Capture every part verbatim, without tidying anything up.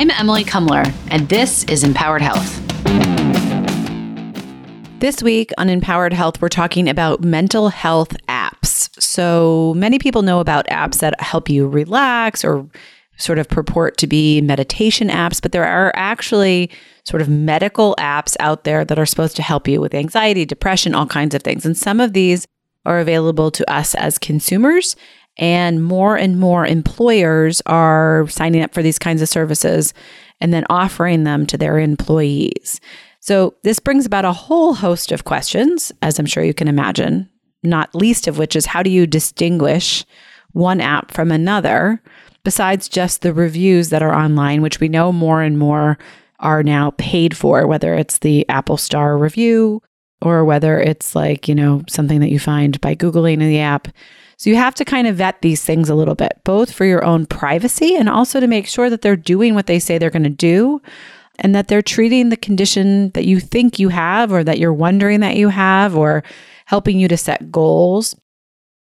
I'm Emily Kumler, and this is Empowered Health. This week on Empowered Health, we're talking about mental health apps. So many people know about apps that help you relax or sort of purport to be meditation apps, but there are actually sort of medical apps out there that are supposed to help you with anxiety, depression, all kinds of things. And some of these are available to us as consumers, and more and more employers are signing up for these kinds of services and then offering them to their employees. So this brings about a whole host of questions, as I'm sure you can imagine, not least of which is how do you distinguish one app from another, besides just the reviews that are online, which we know more and more are now paid for, whether it's the Apple Star review or whether it's like, you know, something that you find by Googling the app. So you have to kind of vet these things a little bit, both for your own privacy and also to make sure that they're doing what they say they're going to do and that they're treating the condition that you think you have or that you're wondering that you have or helping you to set goals.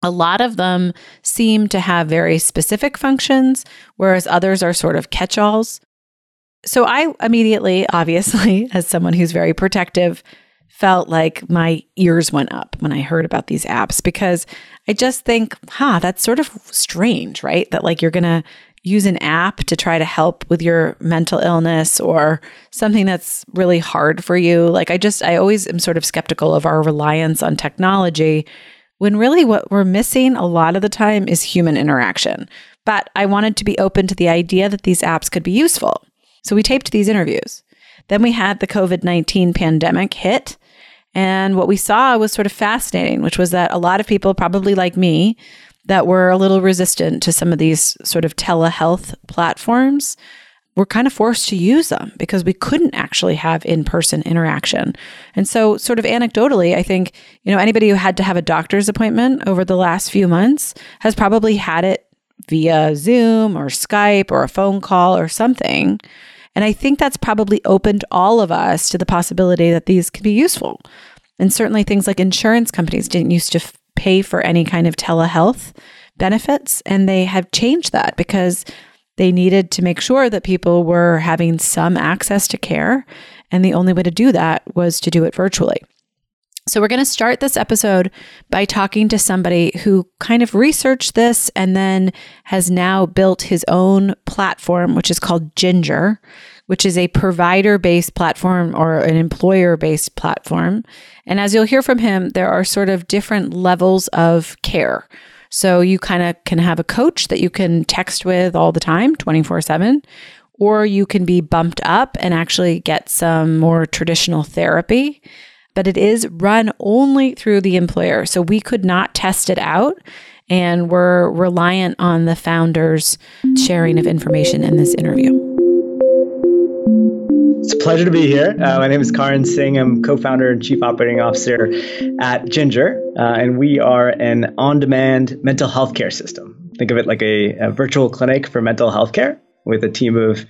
A lot of them seem to have very specific functions, whereas others are sort of catch-alls. So I immediately, obviously, as someone who's very protective, felt like my ears went up when I heard about these apps because I just think, huh, that's sort of strange, right? That like you're going to use an app to try to help with your mental illness or something that's really hard for you. Like I just, I always am sort of skeptical of our reliance on technology when really what we're missing a lot of the time is human interaction. But I wanted to be open to the idea that these apps could be useful. So we taped these interviews. Then we had the covid nineteen pandemic hit. And what we saw was sort of fascinating, which was that a lot of people, probably like me, that were a little resistant to some of these sort of telehealth platforms were kind of forced to use them because we couldn't actually have in-person interaction. And so sort of anecdotally, I think, you know, anybody who had to have a doctor's appointment over the last few months has probably had it via Zoom or Skype or a phone call or something. And I think that's probably opened all of us to the possibility that these could be useful. And certainly things like insurance companies didn't used to f- pay for any kind of telehealth benefits. And they have changed that because they needed to make sure that people were having some access to care. And the only way to do that was to do it virtually. So we're going to start this episode by talking to somebody who kind of researched this and then has now built his own platform, which is called Ginger, which is a provider-based platform or an employer-based platform. And as you'll hear from him, there are sort of different levels of care. So you kind of can have a coach that you can text with all the time, twenty-four seven. Or you can be bumped up and actually get some more traditional therapy. But it is run only through the employer. So we could not test it out and we're reliant on the founders' sharing of information in this interview. It's a pleasure to be here. Uh, my name is Karan Singh. I'm co-founder and chief operating officer at Ginger. Uh, and we are an on-demand mental health care system. Think of it like a, a virtual clinic for mental health care with a team of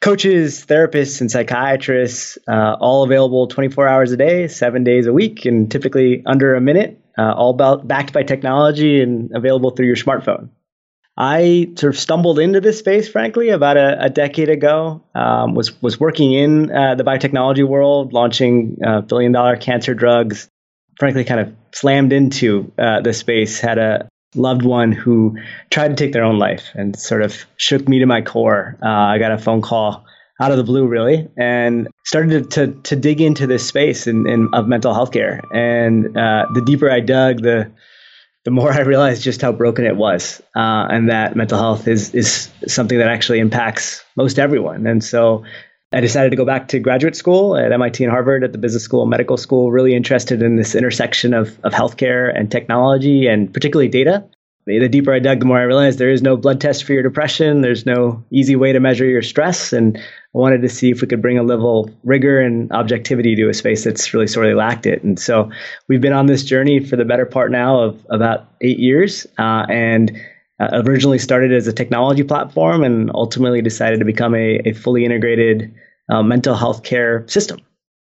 coaches, therapists, and psychiatrists, uh, all available twenty-four hours a day, seven days a week, and typically under a minute, uh, all about, backed by technology and available through your smartphone. I sort of stumbled into this space, frankly, about a, a decade ago, um, was, was working in uh, the biotechnology world, launching uh, billion-dollar cancer drugs, frankly kind of slammed into uh, the space, had a loved one who tried to take their own life and sort of shook me to my core. Uh, I got a phone call out of the blue, really, and started to to, to dig into this space in, in, of mental health care. And uh, the deeper I dug, the the more I realized just how broken it was, uh, and that mental health is is something that actually impacts most everyone. And so I decided to go back to graduate school at M I T and Harvard, at the business school and medical school, really interested in this intersection of, of healthcare and technology and particularly data. The deeper I dug, the more I realized there is no blood test for your depression. There's no easy way to measure your stress. And I wanted to see if we could bring a level of rigor and objectivity to a space that's really sorely lacked it. And so we've been on this journey for the better part now of about eight years uh, and uh, originally started as a technology platform and ultimately decided to become a, a fully integrated Uh, mental health care system.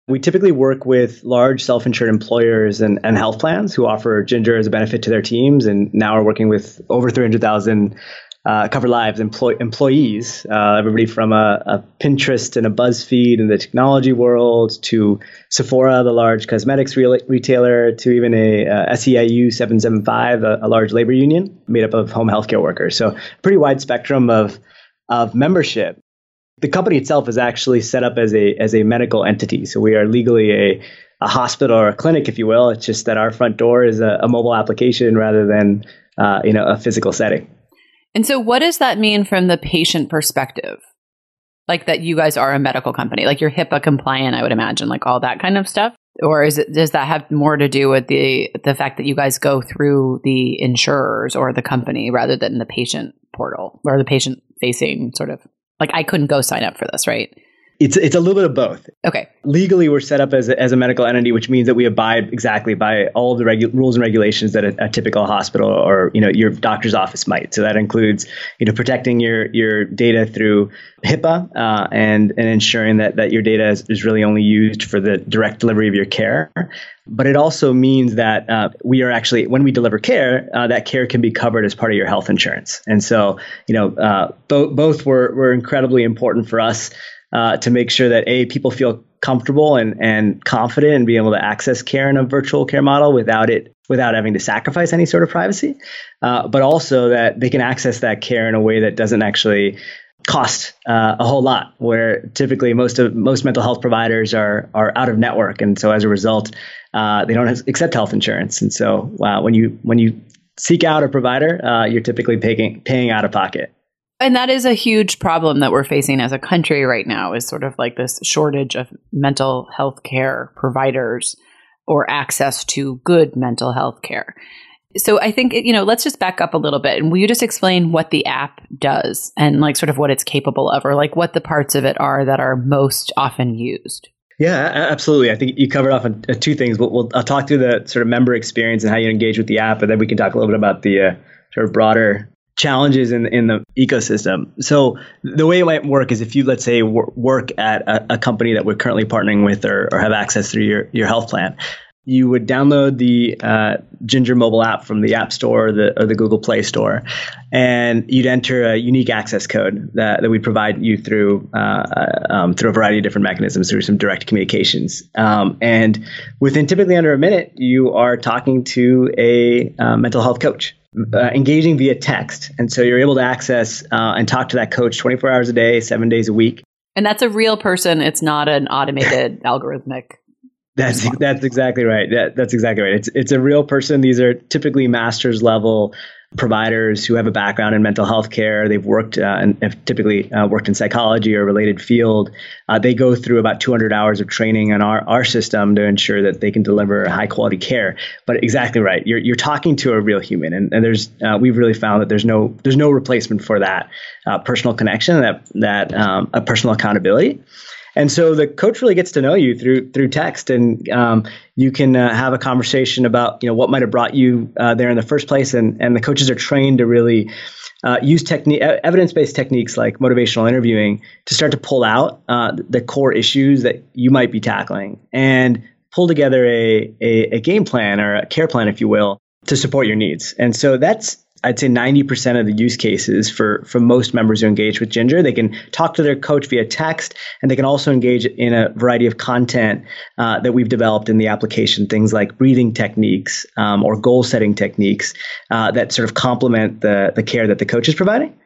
We typically work with large self-insured employers and, and health plans who offer Ginger as a benefit to their teams. And now we're working with over three hundred thousand uh, cover lives, employ, employees, uh, everybody from a, a Pinterest and a BuzzFeed in the technology world to Sephora, the large cosmetics re- retailer, to even a, a S E I U seven seventy-five, a, a large labor union made up of home healthcare workers. So pretty wide spectrum of of membership. The company itself is actually set up as a as a medical entity. So we are legally a, a hospital or a clinic, if you will. It's just that our front door is a, a mobile application rather than uh, you know a physical setting. And so what does that mean from the patient perspective? Like that you guys are a medical company, like you're HIPAA compliant, I would imagine, like all that kind of stuff? Or is it, does that have more to do with the the fact that you guys go through the insurers or the company rather than the patient portal or the patient facing sort of? Like I couldn't go sign up for this, right? It's it's a little bit of both. Okay. Legally, we're set up as a, as a medical entity, which means that we abide exactly by all of the regu- rules and regulations that a, a typical hospital or you know your doctor's office might. So that includes you know protecting your your data through HIPAA uh, and and ensuring that that your data is, is really only used for the direct delivery of your care. But it also means that uh, we are actually, when we deliver care, uh, that care can be covered as part of your health insurance. And so, you know, uh, bo- both were, were incredibly important for us uh, to make sure that A, people feel comfortable and, and confident in being able to access care in a virtual care model without it, without having to sacrifice any sort of privacy, uh, but also that they can access that care in a way that doesn't actually cost uh, a whole lot, where typically most of most mental health providers are are out of network, and so as a result, uh, they don't have, accept health insurance. And so uh, when you when you seek out a provider, uh, you're typically paying paying out of pocket. And that is a huge problem that we're facing as a country right now, is sort of like this shortage of mental health care providers or access to good mental health care. So I think, you know, let's just back up a little bit. And will you just explain what the app does and like sort of what it's capable of, or like what the parts of it are that are most often used? Yeah, absolutely. I think you covered off on two things. We'll, we'll, I'll talk through the sort of member experience and how you engage with the app, and then we can talk a little bit about the uh, sort of broader challenges in, in the ecosystem. So the way it might work is if you, let's say, wor- work at a, a company that we're currently partnering with or, or have access through your, your health plan. You would download the uh, Ginger mobile app from the App Store or the, or the Google Play Store, and you'd enter a unique access code that, that we provide you through uh, um, through a variety of different mechanisms, through some direct communications. Um, and within typically under a minute, you are talking to a uh, mental health coach, uh, engaging via text. And so you're able to access uh, and talk to that coach twenty-four hours a day, seven days a week. And that's a real person. It's not an automated algorithmic. That's that's exactly right. That, that's exactly right. It's it's a real person. These are typically master's level providers who have a background in mental health care. They've worked uh, and have typically uh, worked in psychology or related field. Uh, they go through about two hundred hours of training on our, our system to ensure that they can deliver high quality care. But exactly right. You're you're talking to a real human, and, and there's uh, we've really found that there's no there's no replacement for that uh, personal connection, that that um, a personal accountability. And so the coach really gets to know you through through text, and um, you can uh, have a conversation about you know what might have brought you uh, there in the first place. And and the coaches are trained to really uh, use technique, evidence-based techniques like motivational interviewing to start to pull out uh, the core issues that you might be tackling and pull together a, a a game plan or a care plan, if you will, to support your needs. And so that's, I'd say, ninety percent of the use cases for, for most members who engage with Ginger. They can talk to their coach via text, and they can also engage in a variety of content uh, that we've developed in the application, things like breathing techniques um, or goal-setting techniques uh, that sort of complement the, the care that the coach is providing.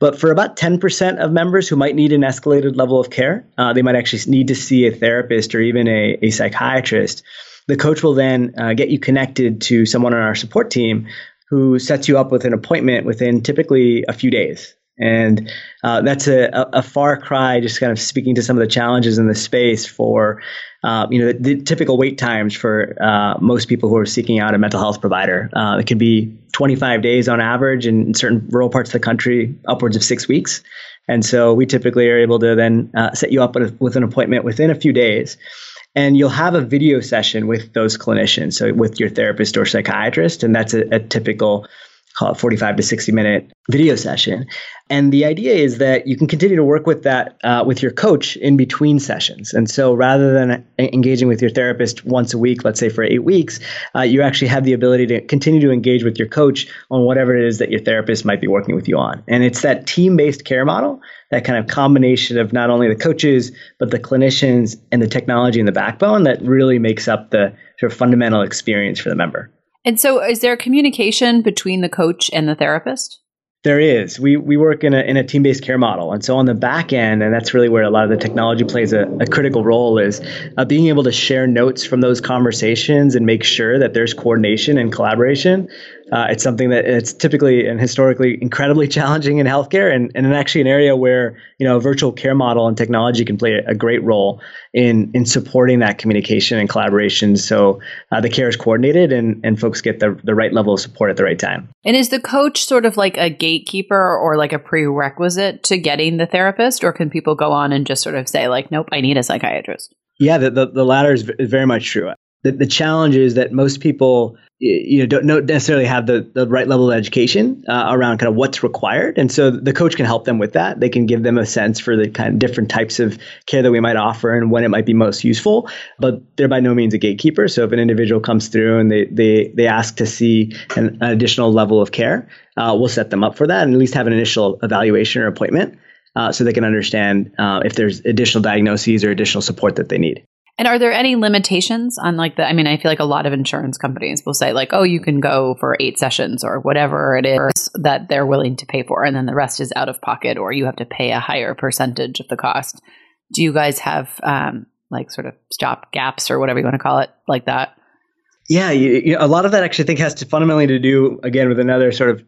But for about ten percent of members who might need an escalated level of care, uh, they might actually need to see a therapist or even a, a psychiatrist. The coach will then uh, get you connected to someone on our support team who sets you up with an appointment within typically a few days. And uh, that's a, a far cry, just kind of speaking to some of the challenges in the space for, uh, you know, the, the typical wait times for uh, most people who are seeking out a mental health provider. Uh, it could be twenty-five days on average, and in certain rural parts of the country, upwards of six weeks. And so we typically are able to then uh, set you up with, with an appointment within a few days. And you'll have a video session with those clinicians, so with your therapist or psychiatrist, and that's a, a typical call it forty-five to sixty minute video session. And the idea is that you can continue to work with that uh, with your coach in between sessions. And so rather than engaging with your therapist once a week, let's say for eight weeks, uh, you actually have the ability to continue to engage with your coach on whatever it is that your therapist might be working with you on. And it's that team-based care model, that kind of combination of not only the coaches, but the clinicians and the technology in the backbone that really makes up the sort of fundamental experience for the member. And so is there communication between the coach and the therapist? There is. We we work in a in a team-based care model. And so on the back end, and that's really where a lot of the technology plays a, a critical role, is uh, being able to share notes from those conversations and make sure that there's coordination and collaboration. Uh, it's something that it's typically and historically incredibly challenging in healthcare, and, and actually an area where, you know, a virtual care model and technology can play a, a great role in in supporting that communication and collaboration. So uh, the care is coordinated and, and folks get the, the right level of support at the right time. And is the coach sort of like a gatekeeper or like a prerequisite to getting the therapist, or can people go on and just sort of say like, nope, I need a psychiatrist? Yeah, the, the, the latter is very much true. The, the challenge is that most people, you know, don't, don't necessarily have the, the right level of education uh, around kind of what's required. And so the coach can help them with that. They can give them a sense for the kind of different types of care that we might offer and when it might be most useful, but they're by no means a gatekeeper. So if an individual comes through and they they, they ask to see an, an additional level of care, uh, we'll set them up for that and at least have an initial evaluation or appointment uh, so they can understand uh, if there's additional diagnoses or additional support that they need. And are there any limitations on like the, I mean, I feel like a lot of insurance companies will say like, oh, you can go for eight sessions or whatever it is that they're willing to pay for. And then the rest is out of pocket or you have to pay a higher percentage of the cost. Do you guys have um, like sort of stop gaps or whatever you want to call it like that? Yeah. You, you know, a lot of that actually I think has to fundamentally to do again with another sort of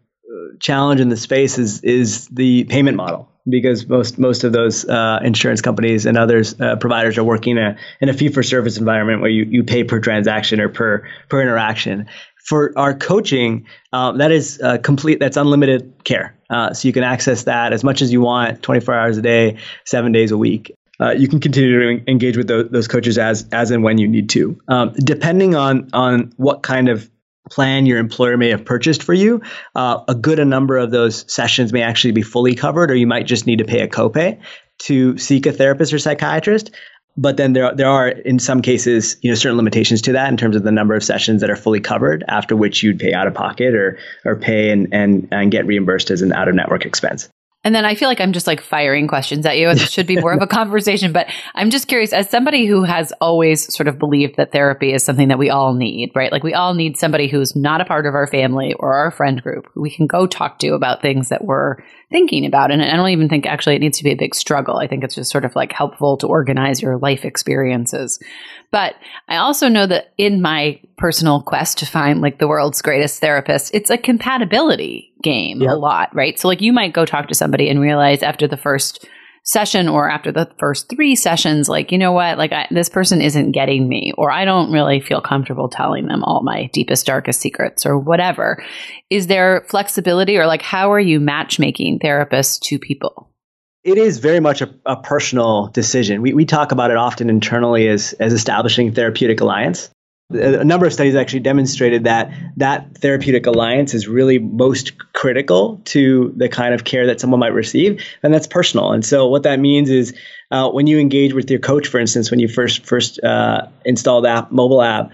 challenge in the space is, is the payment model. Because most most of those uh, insurance companies and others uh, providers are working a, in a fee-for-service environment where you, you pay per transaction or per per interaction. For our coaching, uh, that is uh, complete. That's unlimited care, uh, so you can access that as much as you want, twenty-four hours a day, seven days a week. Uh, you can continue to en- engage with those, those coaches as as and when you need to, um, depending on on what kind of plan your employer may have purchased for you. Uh, a good a number of those sessions may actually be fully covered, or you might just need to pay a copay to seek a therapist or psychiatrist. But then there, there are, in some cases, you know, certain limitations to that in terms of the number of sessions that are fully covered, after which you'd pay out of pocket or or pay and and, and get reimbursed as an out-of-network expense. And then I feel like I'm just like firing questions at you. It should be more of a conversation, but I'm just curious, as somebody who has always sort of believed that therapy is something that we all need, right? Like we all need somebody who's not a part of our family or our friend group who we can go talk to about things that we're thinking about. And I don't even think actually it needs to be a big struggle. I think it's just sort of like helpful to organize your life experiences. But I also know that in my personal quest to find like the world's greatest therapist, it's a compatibility game yep. a lot, right? So like you might go talk to somebody and realize after the first session or after the first three sessions, like, you know what, like I, this person isn't getting me, or I don't really feel comfortable telling them all my deepest, darkest secrets or whatever. Is there flexibility, or like, how are you matchmaking therapists to people? It is very much a, a personal decision. We we talk about it often internally as as establishing therapeutic alliance. A number of studies actually demonstrated that that therapeutic alliance is really most critical to the kind of care that someone might receive, and that's personal. And so what that means is uh, when you engage with your coach, for instance, when you first first uh, install the app, mobile app,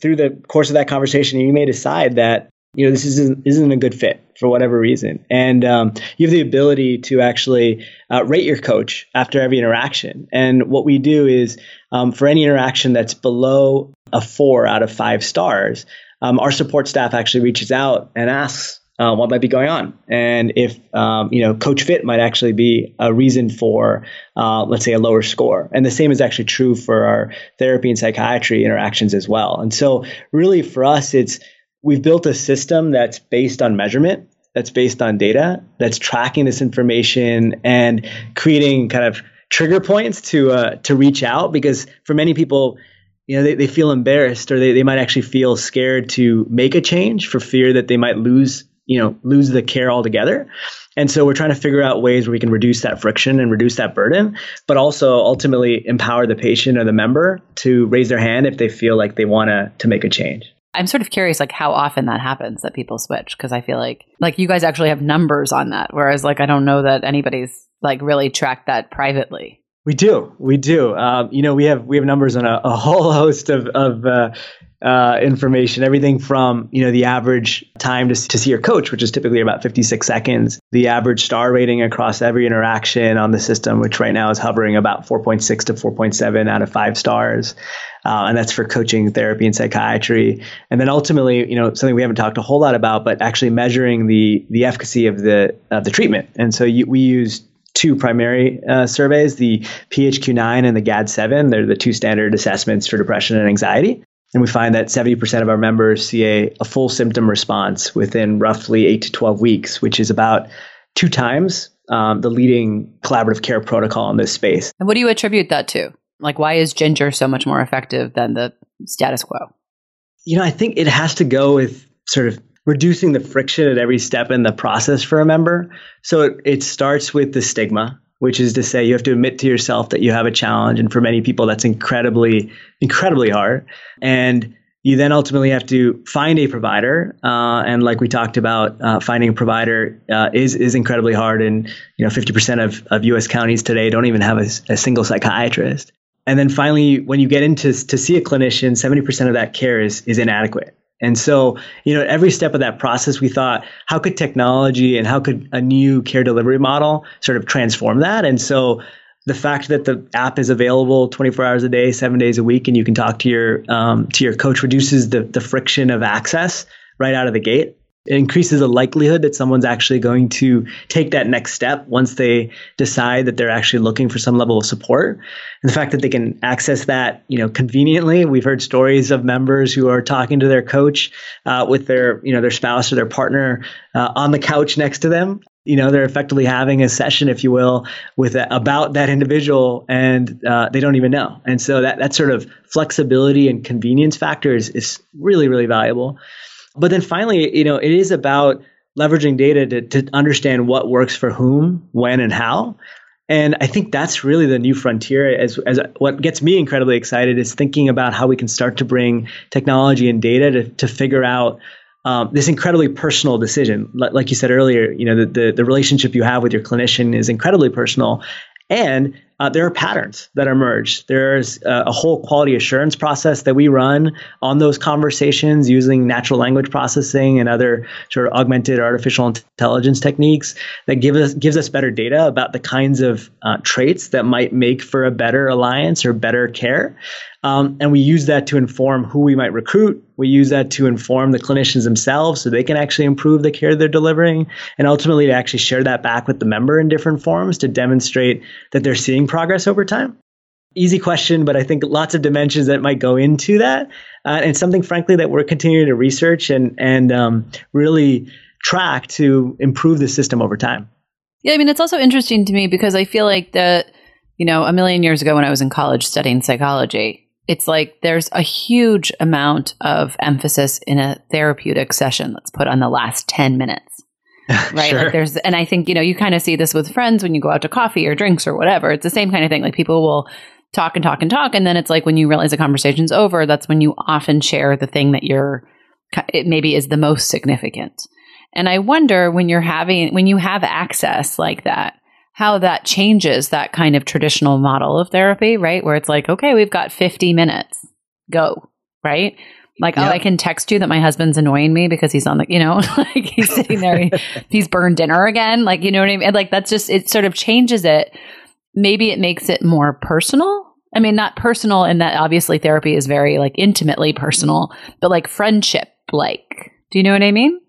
through the course of that conversation, you may decide that, you know, this isn't isn't a good fit for whatever reason. And um, you have the ability to actually uh, rate your coach after every interaction. And what we do is um, for any interaction that's below a four out of five stars, um, our support staff actually reaches out and asks uh, what might be going on. And if, um, you know, coach fit might actually be a reason for, uh, let's say, a lower score. And the same is actually true for our therapy and psychiatry interactions as well. And so really for us, it's, we've built a system that's based on measurement, that's based on data, that's tracking this information and creating kind of trigger points to uh, to reach out, because for many people, you know, they, they feel embarrassed, or they, they might actually feel scared to make a change for fear that they might lose, you know, lose the care altogether. And so we're trying to figure out ways where we can reduce that friction and reduce that burden, but also ultimately empower the patient or the member to raise their hand if they feel like they want to to make a change. I'm sort of curious, like, how often that happens that people switch, because I feel like, like, you guys actually have numbers on that, whereas, like, I don't know that anybody's, like, really tracked that privately. We do, we do. Um, you know, we have we have numbers on a, a whole host of of uh, uh, information. Everything from, you know, the average time to to see your coach, which is typically about fifty-six seconds. The average star rating across every interaction on the system, which right now is hovering about four point six to four point seven out of five stars. Uh, and that's for coaching, therapy, and psychiatry. And then ultimately, you know, something we haven't talked a whole lot about, but actually measuring the the efficacy of the of the treatment. And so you, we use two primary uh, surveys, the P H Q nine and the G A D seven. They're the two standard assessments for depression and anxiety. And we find that seventy percent of our members see a, a full symptom response within roughly eight to twelve weeks, which is about two times um, the leading collaborative care protocol in this space. And what do you attribute that to? Like, why is Ginger so much more effective than the status quo? You know, I think it has to go with sort of reducing the friction at every step in the process for a member. So it, it starts with the stigma, which is to say you have to admit to yourself that you have a challenge. And for many people, that's incredibly, incredibly hard. And you then ultimately have to find a provider. Uh, and like we talked about, uh, finding a provider uh, is is incredibly hard. And, you know, fifty percent of, of U S counties today don't even have a, a single psychiatrist. And then finally, when you get into to see a clinician, seventy percent of that care is is inadequate. And so, you know, at every step of that process, we thought, how could technology and how could a new care delivery model sort of transform that? And so the fact that the app is available twenty-four hours a day, seven days a week, and you can talk to your um, to your coach reduces the, the friction of access right out of the gate. It increases the likelihood that someone's actually going to take that next step once they decide that they're actually looking for some level of support. And the fact that they can access that, you know, conveniently. We've heard stories of members who are talking to their coach uh, with their, you know, their spouse or their partner uh, on the couch next to them. You know, they're effectively having a session, if you will, with a, about that individual, and uh, they don't even know. And so that that sort of flexibility and convenience factor is, is really, really valuable. But then finally, you know, it is about leveraging data to, to understand what works for whom, when, and how. And I think that's really the new frontier. As as what gets me incredibly excited is thinking about how we can start to bring technology and data to, to figure out um, this incredibly personal decision. L- like you said earlier, you know, the, the the relationship you have with your clinician is incredibly personal. And uh, there are patterns that emerge. There's uh, a whole quality assurance process that we run on those conversations using natural language processing and other sort of augmented artificial intelligence techniques that give us, gives us better data about the kinds of uh, traits that might make for a better alliance or better care. Um, and we use that to inform who we might recruit. We use that to inform the clinicians themselves so they can actually improve the care they're delivering, and ultimately to actually share that back with the member in different forms to demonstrate that they're seeing progress over time. Easy question, but I think lots of dimensions that might go into that. Uh, and something, frankly, that we're continuing to research and, and um, really track to improve the system over time. Yeah, I mean, it's also interesting to me because I feel like the, you know, a million years ago when I was in college studying psychology, it's like there's a huge amount of emphasis in a therapeutic session that's put on the last ten minutes, right? Sure. Like there's, and I think, you know, you kind of see this with friends when you go out to coffee or drinks or whatever. It's the same kind of thing. Like people will talk and talk and talk. And then it's like when you realize the conversation's over, that's when you often share the thing that you're, it maybe is the most significant. And I wonder when you're having, when you have access like that, how that changes that kind of traditional model of therapy, right? Where it's like, okay, we've got fifty minutes, go, right? Like, yep. Oh, I can text you that my husband's annoying me because he's on the, you know, like he's sitting there, he, he's burned dinner again. Like, you know what I mean? And like, that's just, it sort of changes it. Maybe it makes it more personal. I mean, not personal in that obviously therapy is very like intimately personal, but like friendship, like, do you know what I mean?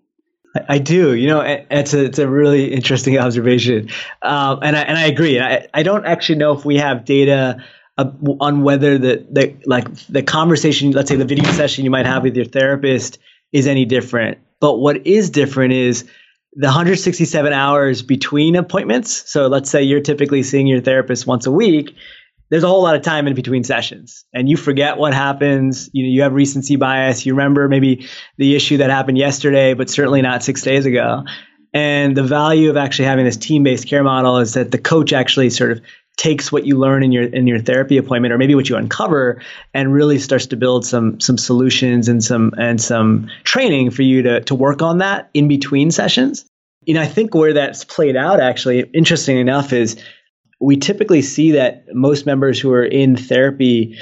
I do. You know, it's a, it's a really interesting observation. Um, and I, and I agree. I, I don't actually know if we have data uh, on whether the, the, like the conversation, let's say the video session you might have with your therapist is any different, but what is different is the one hundred sixty-seven hours between appointments. So let's say you're typically seeing your therapist once a week. There's a whole lot of time in between sessions and you forget what happens. You know, you have recency bias. You remember maybe the issue that happened yesterday, but certainly not six days ago. And the value of actually having this team-based care model is that the coach actually sort of takes what you learn in your in your therapy appointment, or maybe what you uncover, and really starts to build some some solutions and some and some training for you to to work on that in between sessions. You know, I think where that's played out, actually, interesting enough, is we typically see that most members who are in therapy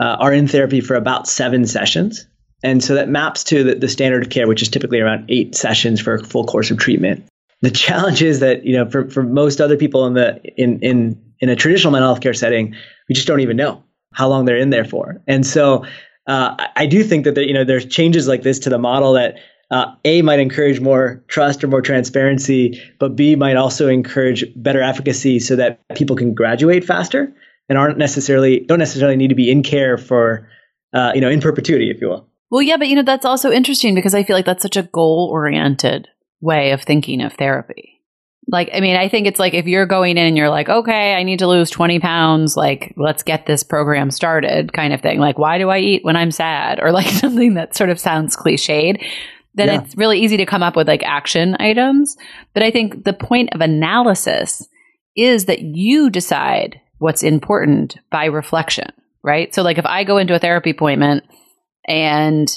uh, are in therapy for about seven sessions. And so that maps to the, the standard of care, which is typically around eight sessions for a full course of treatment. The challenge is that, you know, for, for most other people in the in in in a traditional mental health care setting, we just don't even know how long they're in there for. And so uh, I, I do think that there, you know, there's changes like this to the model that Uh, A, might encourage more trust or more transparency, but B, might also encourage better efficacy so that people can graduate faster and aren't necessarily don't necessarily need to be in care for, uh, you know, in perpetuity, if you will. Well, yeah, but, you know, that's also interesting because I feel like that's such a goal-oriented way of thinking of therapy. Like, I mean, I think it's like if you're going in and you're like, okay, I need to lose twenty pounds, like, let's get this program started kind of thing. Like, why do I eat when I'm sad? Or like something that sort of sounds cliched. Then yeah. It's really easy to come up with like action items. But I think the point of analysis is that you decide what's important by reflection, right? So like if I go into a therapy appointment and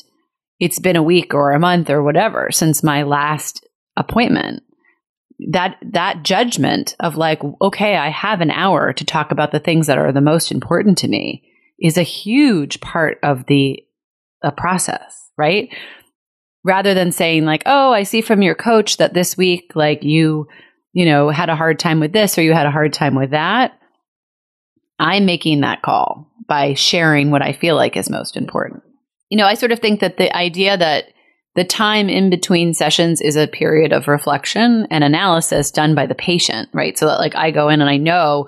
it's been a week or a month or whatever since my last appointment, that that judgment of like, okay, I have an hour to talk about the things that are the most important to me is a huge part of the, the process, right? Rather than saying like, oh, I see from your coach that this week, like you, you know, had a hard time with this or you had a hard time with that. I'm making that call by sharing what I feel like is most important. You know, I sort of think that the idea that the time in between sessions is a period of reflection and analysis done by the patient, right? So that like I go in and I know,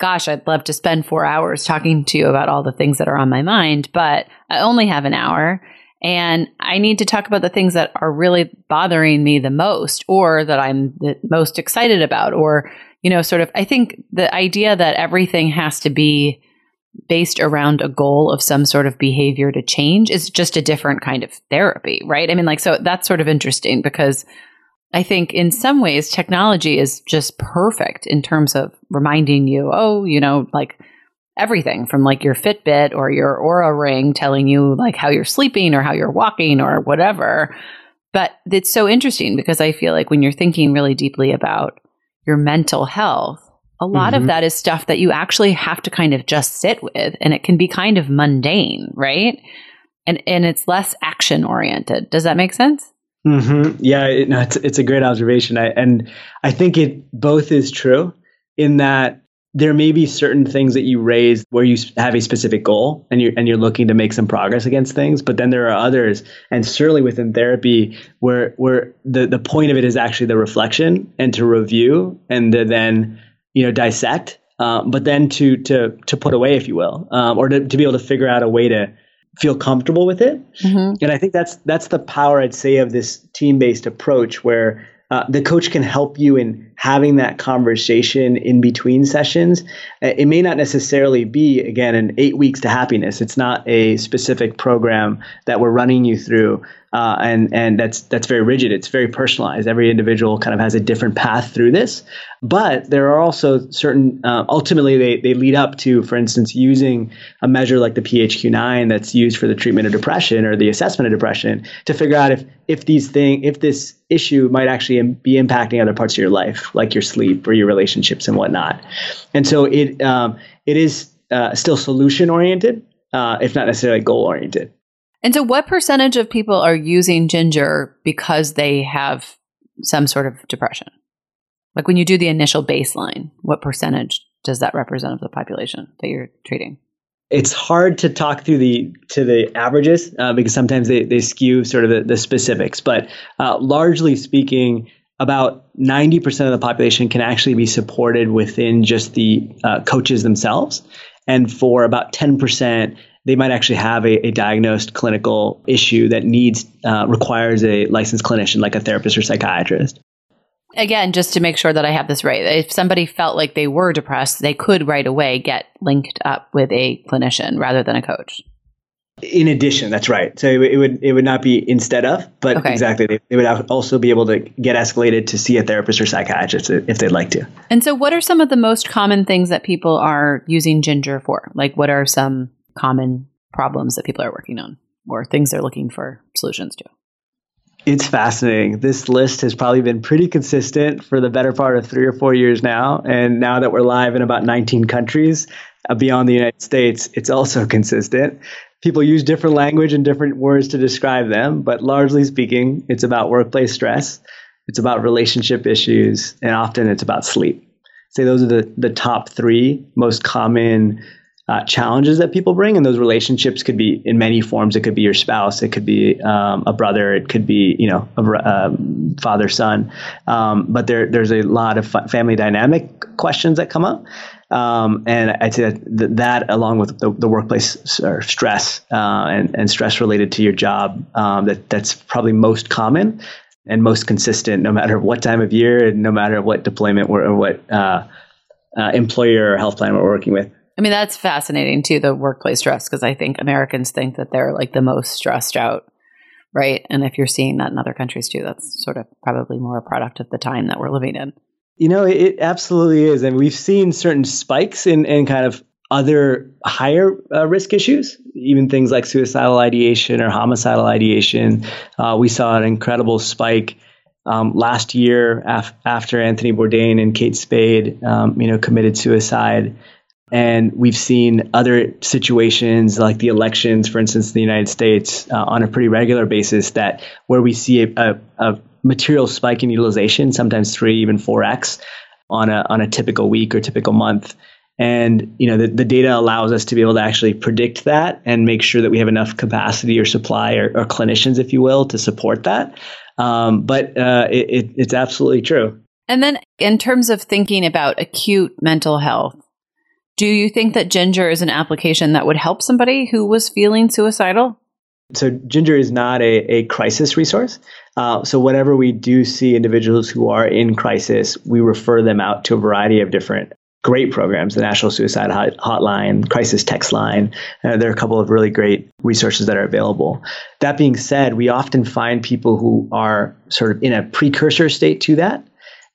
gosh, I'd love to spend four hours talking to you about all the things that are on my mind, but I only have an hour. And I need to talk about the things that are really bothering me the most or that I'm the most excited about or, you know, sort of, I think the idea that everything has to be based around a goal of some sort of behavior to change is just a different kind of therapy, right? I mean, like, so that's sort of interesting because I think in some ways technology is just perfect in terms of reminding you, oh, you know, like, everything from like your Fitbit or your Oura ring telling you like how you're sleeping or how you're walking or whatever. But it's so interesting because I feel like when you're thinking really deeply about your mental health, a lot mm-hmm. of that is stuff that you actually have to kind of just sit with, and it can be kind of mundane, right? And and it's less action oriented. Does that make sense? Mm-hmm. Yeah, it, no, it's it's a great observation, I, and I think it both is true in that. There may be certain things that you raise where you have a specific goal and you're, and you're looking to make some progress against things. But then there are others, and certainly within therapy, where where the, the point of it is actually the reflection and to review and to then, you know, dissect, um, but then to to to put away, if you will, um, or to, to be able to figure out a way to feel comfortable with it. Mm-hmm. And I think that's that's the power, I'd say, of this team-based approach where Uh, the coach can help you in having that conversation in between sessions. Uh, it may not necessarily be, again, an eight weeks to happiness. It's not a specific program that we're running you through, uh, and and that's that's very rigid. It's very personalized. Every individual kind of has a different path through this. But there are also certain, uh, ultimately, they they lead up to, for instance, using a measure like the P H Q nine that's used for the treatment of depression or the assessment of depression to figure out if if these thing if this issue might actually be impacting other parts of your life, like your sleep or your relationships and whatnot. And so it um, it is uh, still solution oriented, uh, if not necessarily goal oriented. And so, what percentage of people are using Ginger because they have some sort of depression? Like when you do the initial baseline, what percentage does that represent of the population that you're treating? It's hard to talk through the to the averages uh, because sometimes they, they skew sort of the, the specifics. But uh, largely speaking, about ninety percent of the population can actually be supported within just the uh, coaches themselves. And for about ten percent, they might actually have a, a diagnosed clinical issue that needs uh, requires a licensed clinician like a therapist or psychiatrist. Again, just to make sure that I have this right, if somebody felt like they were depressed, they could right away get linked up with a clinician rather than a coach. In addition, that's right. So it would it would not be instead of, but okay. Exactly. They, they would also be able to get escalated to see a therapist or psychiatrist if they'd like to. And so what are some of the most common things that people are using Ginger for? Like what are some common problems that people are working on or things they're looking for solutions to? It's fascinating. This list has probably been pretty consistent for the better part of three or four years now. And now that we're live in about nineteen countries uh, beyond the United States, it's also consistent. People use different language and different words to describe them. But largely speaking, it's about workplace stress. It's about relationship issues. And often it's about sleep. So those are the, the top three most common Uh, challenges that people bring, and those relationships could be in many forms. It could be your spouse, it could be um, a brother, it could be you know a um, father, son. Um, but there, there's a lot of family dynamic questions that come up, um, and I'd say that that along with the, the workplace stress uh, and and stress related to your job, um, that that's probably most common and most consistent, no matter what time of year and no matter what deployment or what uh, uh, employer or health plan we're working with. I mean, that's fascinating too, the workplace stress, because I think Americans think that they're like the most stressed out, right? And if you're seeing that in other countries too, that's sort of probably more a product of the time that we're living in. You know, it absolutely is. And we've seen certain spikes in, in kind of other higher uh, risk issues, even things like suicidal ideation or homicidal ideation. Uh, we saw an incredible spike Um, last year af- after Anthony Bourdain and Kate Spade, um, you know, committed suicide. And we've seen other situations like the elections, for instance, in the United States uh, on a pretty regular basis that where we see a, a, a material spike in utilization, sometimes three, even four X on a on a typical week or typical month. And you know the, the data allows us to be able to actually predict that and make sure that we have enough capacity or supply or, or clinicians, if you will, to support that. Um, but uh, it, it, it's absolutely true. And then in terms of thinking about acute mental health, do you think that Ginger is an application that would help somebody who was feeling suicidal? So Ginger is not a, a crisis resource. Uh, so whenever we do see individuals who are in crisis, we refer them out to a variety of different great programs, the National Suicide Hotline, Crisis Text Line. Uh, there are a couple of really great resources that are available. That being said, we often find people who are sort of in a precursor state to that.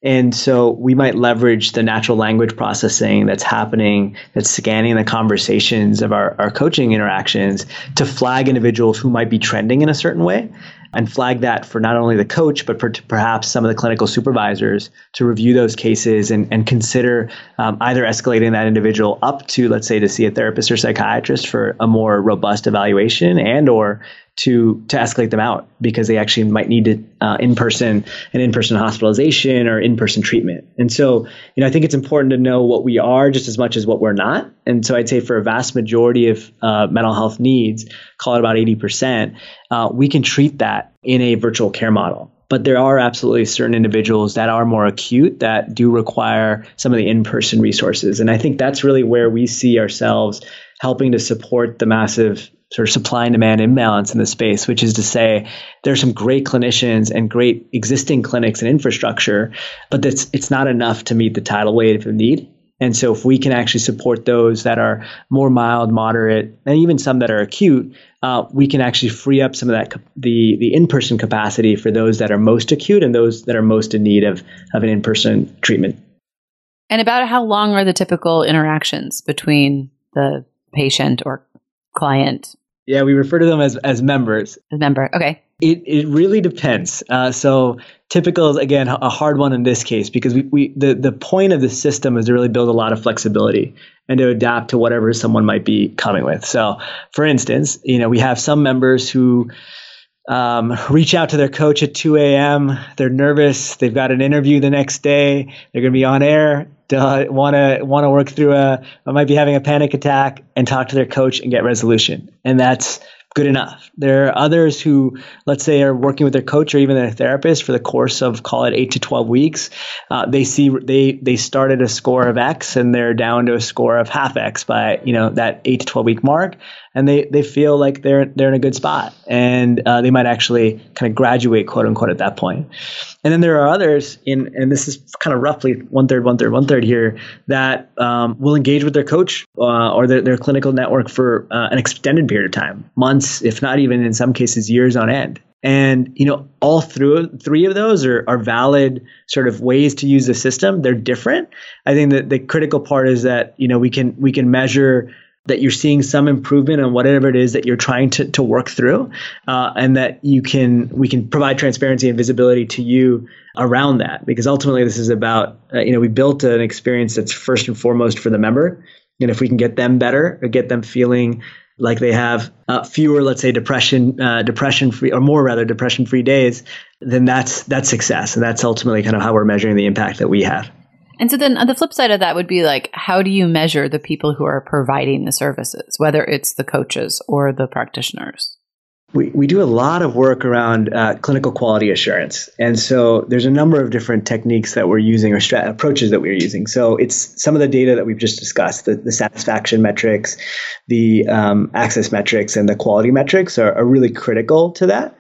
And so we might leverage the natural language processing that's happening, that's scanning the conversations of our, our coaching interactions to flag individuals who might be trending in a certain way and flag that for not only the coach, but per- perhaps some of the clinical supervisors to review those cases and, and consider um, either escalating that individual up to, let's say, to see a therapist or psychiatrist for a more robust evaluation and or to to escalate them out because they actually might need to, uh, in-person an in-person hospitalization or in-person treatment. And so, you know, I think it's important to know what we are just as much as what we're not. And so I'd say for a vast majority of uh, mental health needs, call it about eighty percent, uh, we can treat that in a virtual care model. But there are absolutely certain individuals that are more acute that do require some of the in-person resources. And I think that's really where we see ourselves helping to support the massive sort of supply and demand imbalance in the space, which is to say there's some great clinicians and great existing clinics and infrastructure, but that's it's not enough to meet the tidal wave of need. And so if we can actually support those that are more mild, moderate, and even some that are acute, uh, we can actually free up some of that the the in-person capacity for those that are most acute and those that are most in need of of an in-person treatment. And about how long are the typical interactions between the patient or client? Yeah, we refer to them as as members. As member, okay. It it really depends. Uh, so typical is, again, a hard one in this case because we, we the, the point of the system is to really build a lot of flexibility and to adapt to whatever someone might be coming with. So, for instance, you know, we have some members who um, reach out to their coach at two a.m. They're nervous. They've got an interview the next day. They're going to be on air. To want to want to work through a, might be having a panic attack and talk to their coach and get resolution. And that's good enough. There are others who, let's say, are working with their coach or even their therapist for the course of, call it, eight to twelve weeks. Uh, they see they they started a score of X and they're down to a score of half X by, you know, that eight to twelve week mark, and they they feel like they're they're in a good spot, and uh, they might actually kind of graduate, quote unquote, at that point. And then there are others in, and this is kind of roughly one third, one third, one third here, that um, will engage with their coach uh, or their, their clinical network for uh, an extended period of time, months, if not even in some cases years on end. And, you know, all through, three of those are, are valid sort of ways to use the system. They're different. I think that the critical part is that, you know, we can we can measure that you're seeing some improvement on whatever it is that you're trying to, to work through, uh, and that you can we can provide transparency and visibility to you around that, because ultimately this is about, uh, you know, we built an experience that's first and foremost for the member, and if we can get them better or get them feeling like they have uh, fewer, let's say, depression, uh, depression free, or more rather, depression free days, then that's that's success, and that's ultimately kind of how we're measuring the impact that we have. And so then, on the flip side of that, would be like, how do you measure the people who are providing the services, whether it's the coaches or the practitioners? We we do a lot of work around uh, clinical quality assurance, and so there's a number of different techniques that we're using or strat- approaches that we're using. So it's some of the data that we've just discussed: the, the satisfaction metrics, the um, access metrics, and the quality metrics are, are really critical to that.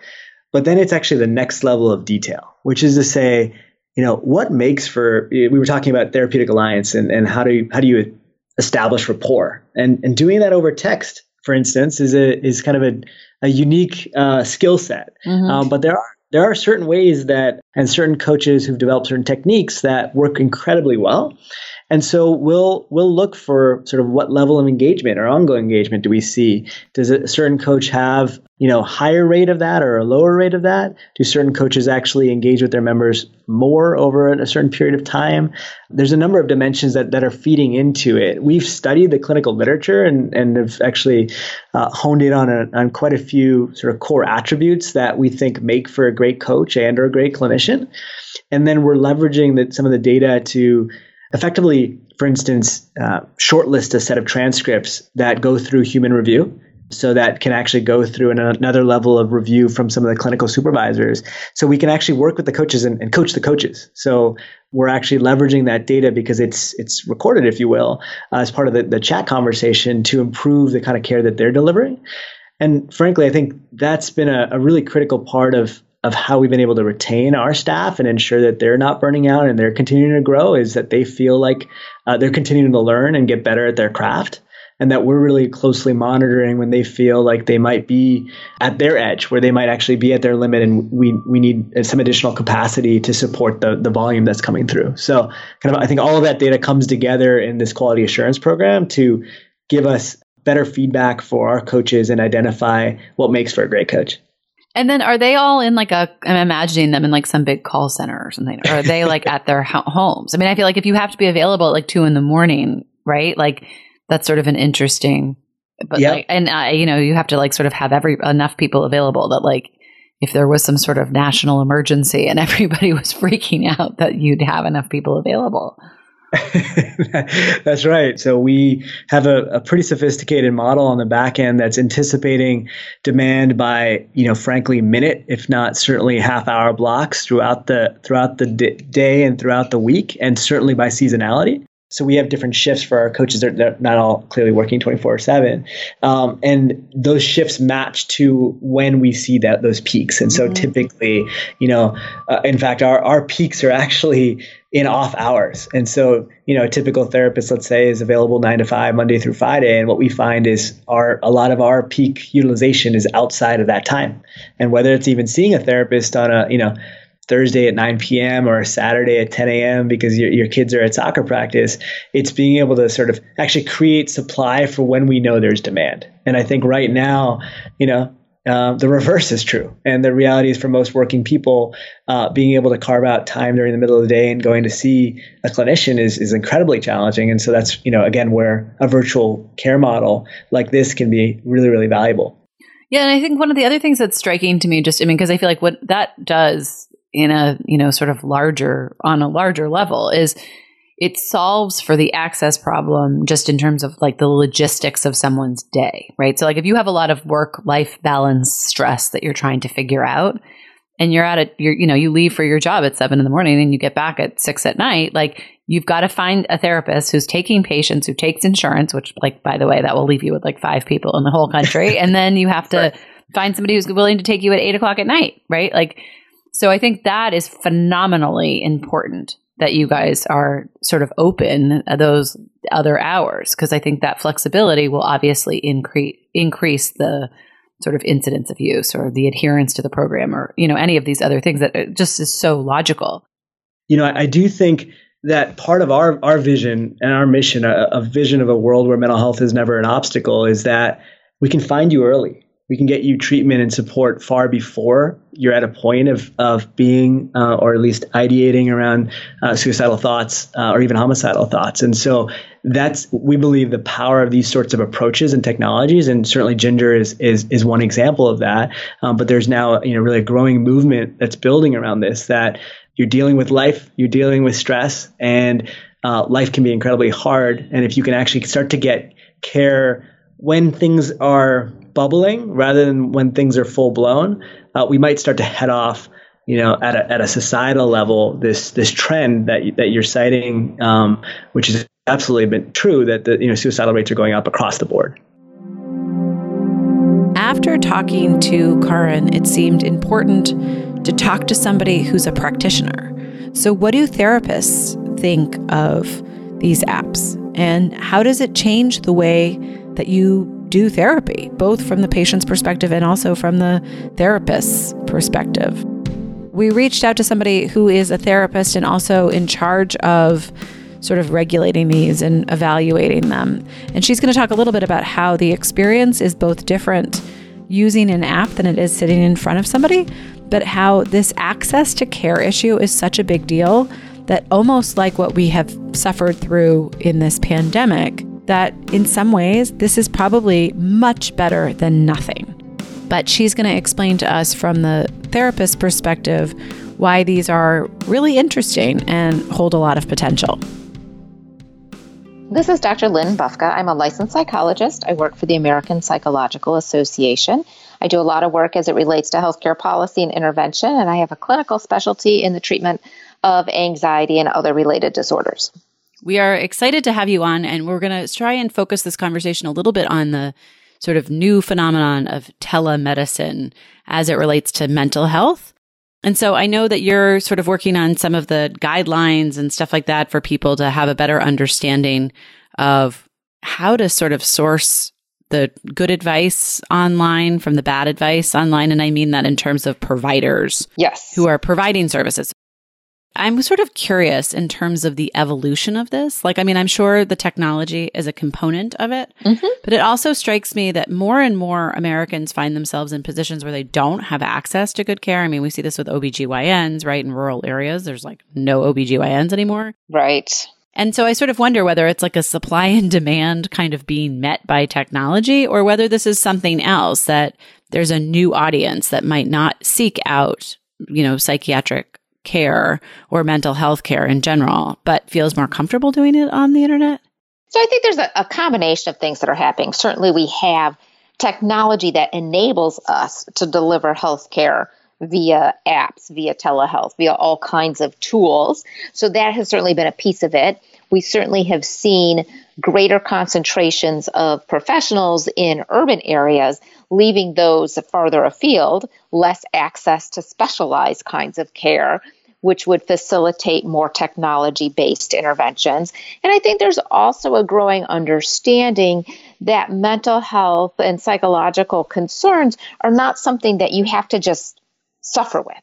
But then it's actually the next level of detail, which is to say, you know, what makes for. We were talking about therapeutic alliance, and, and how do you, how do you establish rapport, and and doing that over text, for instance, is a is kind of a, a unique uh, skill set. Mm-hmm. Um, but there are there are certain ways that, and certain coaches who've developed certain techniques that work incredibly well. And so we'll we'll look for sort of what level of engagement or ongoing engagement do we see? Does a certain coach have, you know, higher rate of that or a lower rate of that? Do certain coaches actually engage with their members more over a certain period of time? There's a number of dimensions that, that are feeding into it. We've studied the clinical literature and, and have actually uh, honed in on a, on quite a few sort of core attributes that we think make for a great coach and or a great clinician. And then we're leveraging that some of the data to effectively, for instance, uh, shortlist a set of transcripts that go through human review, so that can actually go through an, another level of review from some of the clinical supervisors. So we can actually work with the coaches and, and coach the coaches. So we're actually leveraging that data because it's it's recorded, if you will, uh, as part of the, the chat conversation to improve the kind of care that they're delivering. And frankly, I think that's been a, a really critical part of of how we've been able to retain our staff and ensure that they're not burning out and they're continuing to grow, is that they feel like uh, they're continuing to learn and get better at their craft, and that we're really closely monitoring when they feel like they might be at their edge, where they might actually be at their limit, and we we need some additional capacity to support the the volume that's coming through. So kind of, I think all of that data comes together in this quality assurance program to give us better feedback for our coaches and identify what makes for a great coach. And then are they all in like a, I'm imagining them in like some big call center or something. Or are they like at their ho- homes? I mean, I feel like if you have to be available at like two in the morning, right? Like that's sort of an interesting, but yep. like, and I, you know, you have to like sort of have every enough people available that like, if there was some sort of national emergency and everybody was freaking out, that you'd have enough people available. That's right. So we have a, a pretty sophisticated model on the back end that's anticipating demand by, you know, frankly, minute, if not certainly half hour blocks throughout the throughout the d- day and throughout the week, and certainly by seasonality. So we have different shifts for our coaches. They're, they're not all clearly working twenty-four seven. Um, and those shifts match to when we see that those peaks. And so mm-hmm. typically, you know, uh, in fact, our, our peaks are actually in off hours. And so, you know, a typical therapist, let's say, is available nine to five, Monday through Friday. And what we find is our a lot of our peak utilization is outside of that time. And whether it's even seeing a therapist on a, you know, Thursday at nine p.m. or a Saturday at ten a.m. because your, your kids are at soccer practice, it's being able to sort of actually create supply for when we know there's demand. And I think right now, you know, uh, the reverse is true. And the reality is for most working people, uh, being able to carve out time during the middle of the day and going to see a clinician is, is incredibly challenging. And so that's, you know, again, where a virtual care model like this can be really, really valuable. Yeah. And I think one of the other things that's striking to me, just, I mean, because I feel like what that does in a, you know, sort of larger, on a larger level is it solves for the access problem just in terms of like the logistics of someone's day, right? So like if you have a lot of work-life balance stress that you're trying to figure out and you're at it, you're, you know, you leave for your job at seven in the morning and you get back at six at night, like you've got to find a therapist who's taking patients, who takes insurance, which like, by the way, that will leave you with like five people in the whole country. And then you have to find somebody who's willing to take you at eight o'clock at night, right? Like, so I think that is phenomenally important that you guys are sort of open those other hours, because I think that flexibility will obviously increase increase the sort of incidence of use or the adherence to the program, or, you know, any of these other things that just is so logical. You know, I, I do think that part of our, our vision and our mission, a, a vision of a world where mental health is never an obstacle, is that we can find you early. We can get you treatment and support far before you're at a point of of being uh, or at least ideating around uh, suicidal thoughts uh, or even homicidal thoughts. And so that's, we believe, the power of these sorts of approaches and technologies. And certainly Ginger is is is one example of that. Um, but there's now, you know, really a growing movement that's building around this, that you're dealing with life, you're dealing with stress, and uh, life can be incredibly hard. And if you can actually start to get care when things are bubbling rather than when things are full blown, uh, we might start to head off, you know, at a, at a societal level, this, this trend that, that you're citing, um, which has absolutely been true, that the, you know, suicidal rates are going up across the board. After talking to Karan, it seemed important to talk to somebody who's a practitioner. So what do therapists think of these apps, and how does it change the way that you do therapy, both from the patient's perspective and also from the therapist's perspective? We reached out to somebody who is a therapist and also in charge of sort of regulating these and evaluating them. And she's going to talk a little bit about how the experience is both different using an app than it is sitting in front of somebody, but how this access to care issue is such a big deal that, almost like what we have suffered through in this pandemic, that in some ways, this is probably much better than nothing. But she's going to explain to us from the therapist's perspective why these are really interesting and hold a lot of potential. This is Doctor Lynn Bufka. I'm a licensed psychologist. I work for the American Psychological Association. I do a lot of work as it relates to healthcare policy and intervention, and I have a clinical specialty in the treatment of anxiety and other related disorders. We are excited to have you on, and we're going to try and focus this conversation a little bit on the sort of new phenomenon of telemedicine as it relates to mental health. And so I know that you're sort of working on some of the guidelines and stuff like that for people to have a better understanding of how to sort of source the good advice online from the bad advice online. And I mean that in terms of providers, yes, who are providing services. I'm sort of curious in terms of the evolution of this. Like, I mean, I'm sure the technology is a component of it, mm-hmm. but it also strikes me that more and more Americans find themselves in positions where they don't have access to good care. I mean, we see this with O B G Y Ns, right? In rural areas, there's like no O B G Y Ns anymore. Right. And so I sort of wonder whether it's like a supply and demand kind of being met by technology, or whether this is something else, that there's a new audience that might not seek out, you know, psychiatric care or mental health care in general, but feels more comfortable doing it on the internet? So I think there's a, a combination of things that are happening. Certainly we have technology that enables us to deliver health care via apps, via telehealth, via all kinds of tools. So that has certainly been a piece of it. We certainly have seen greater concentrations of professionals in urban areas, leaving those farther afield, less access to specialized kinds of care, which would facilitate more technology-based interventions. And I think there's also a growing understanding that mental health and psychological concerns are not something that you have to just suffer with,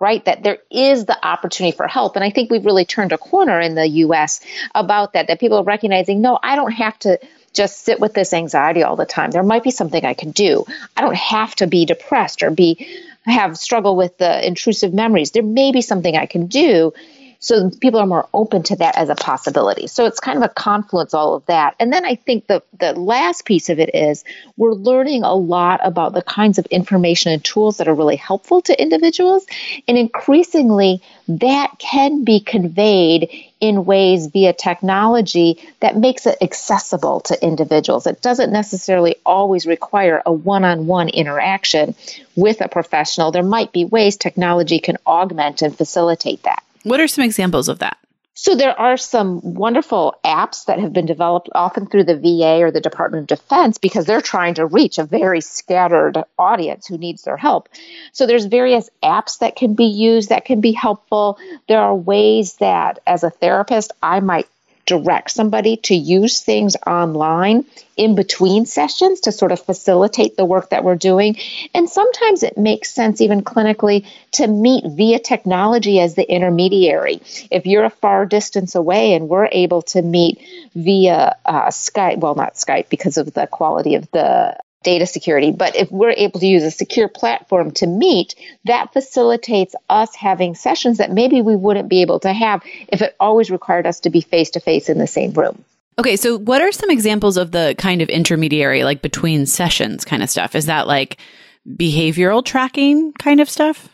right? That there is the opportunity for help. And I think we've really turned a corner in the U S about that, that people are recognizing, no, I don't have to just sit with this anxiety all the time. There might be something I can do. I don't have to be depressed or be have struggle with the intrusive memories. There may be something I can do. So people are more open to that as a possibility. So it's kind of a confluence, all of that. And then I think the, the last piece of it is we're learning a lot about the kinds of information and tools that are really helpful to individuals. And increasingly, that can be conveyed in ways via technology that makes it accessible to individuals. It doesn't necessarily always require a one-on-one interaction with a professional. There might be ways technology can augment and facilitate that. What are some examples of that? So there are some wonderful apps that have been developed often through the V A or the Department of Defense because they're trying to reach a very scattered audience who needs their help. So there's various apps that can be used that can be helpful. There are ways that as a therapist, I might direct somebody to use things online in between sessions to sort of facilitate the work that we're doing. And sometimes it makes sense even clinically to meet via technology as the intermediary. If you're a far distance away and we're able to meet via uh, Skype, well, not Skype because of the quality of the data security, but if we're able to use a secure platform to meet, that facilitates us having sessions that maybe we wouldn't be able to have if it always required us to be face-to-face in the same room. Okay, so what are some examples of the kind of intermediary, like between sessions kind of stuff? Is that like behavioral tracking kind of stuff?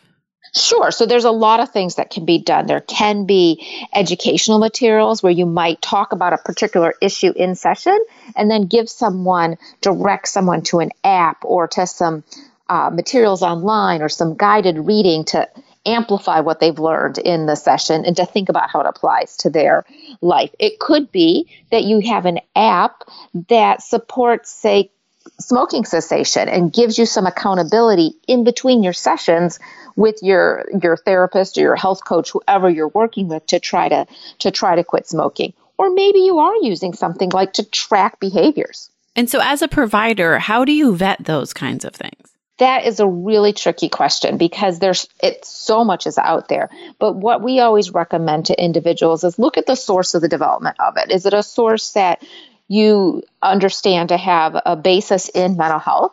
Sure. So there's a lot of things that can be done. There can be educational materials where you might talk about a particular issue in session and then give someone, direct someone to an app or to some uh, materials online or some guided reading to amplify what they've learned in the session and to think about how it applies to their life. It could be that you have an app that supports, say, smoking cessation and gives you some accountability in between your sessions with your your therapist or your health coach, whoever you're working with, to try to to try to quit smoking. Or maybe you are using something like to track behaviors. And so as a provider, how do you vet those kinds of things? That is a really tricky question because there's it's so much is out there. But what we always recommend to individuals is look at the source of the development of it. Is it a source that you understand to have a basis in mental health,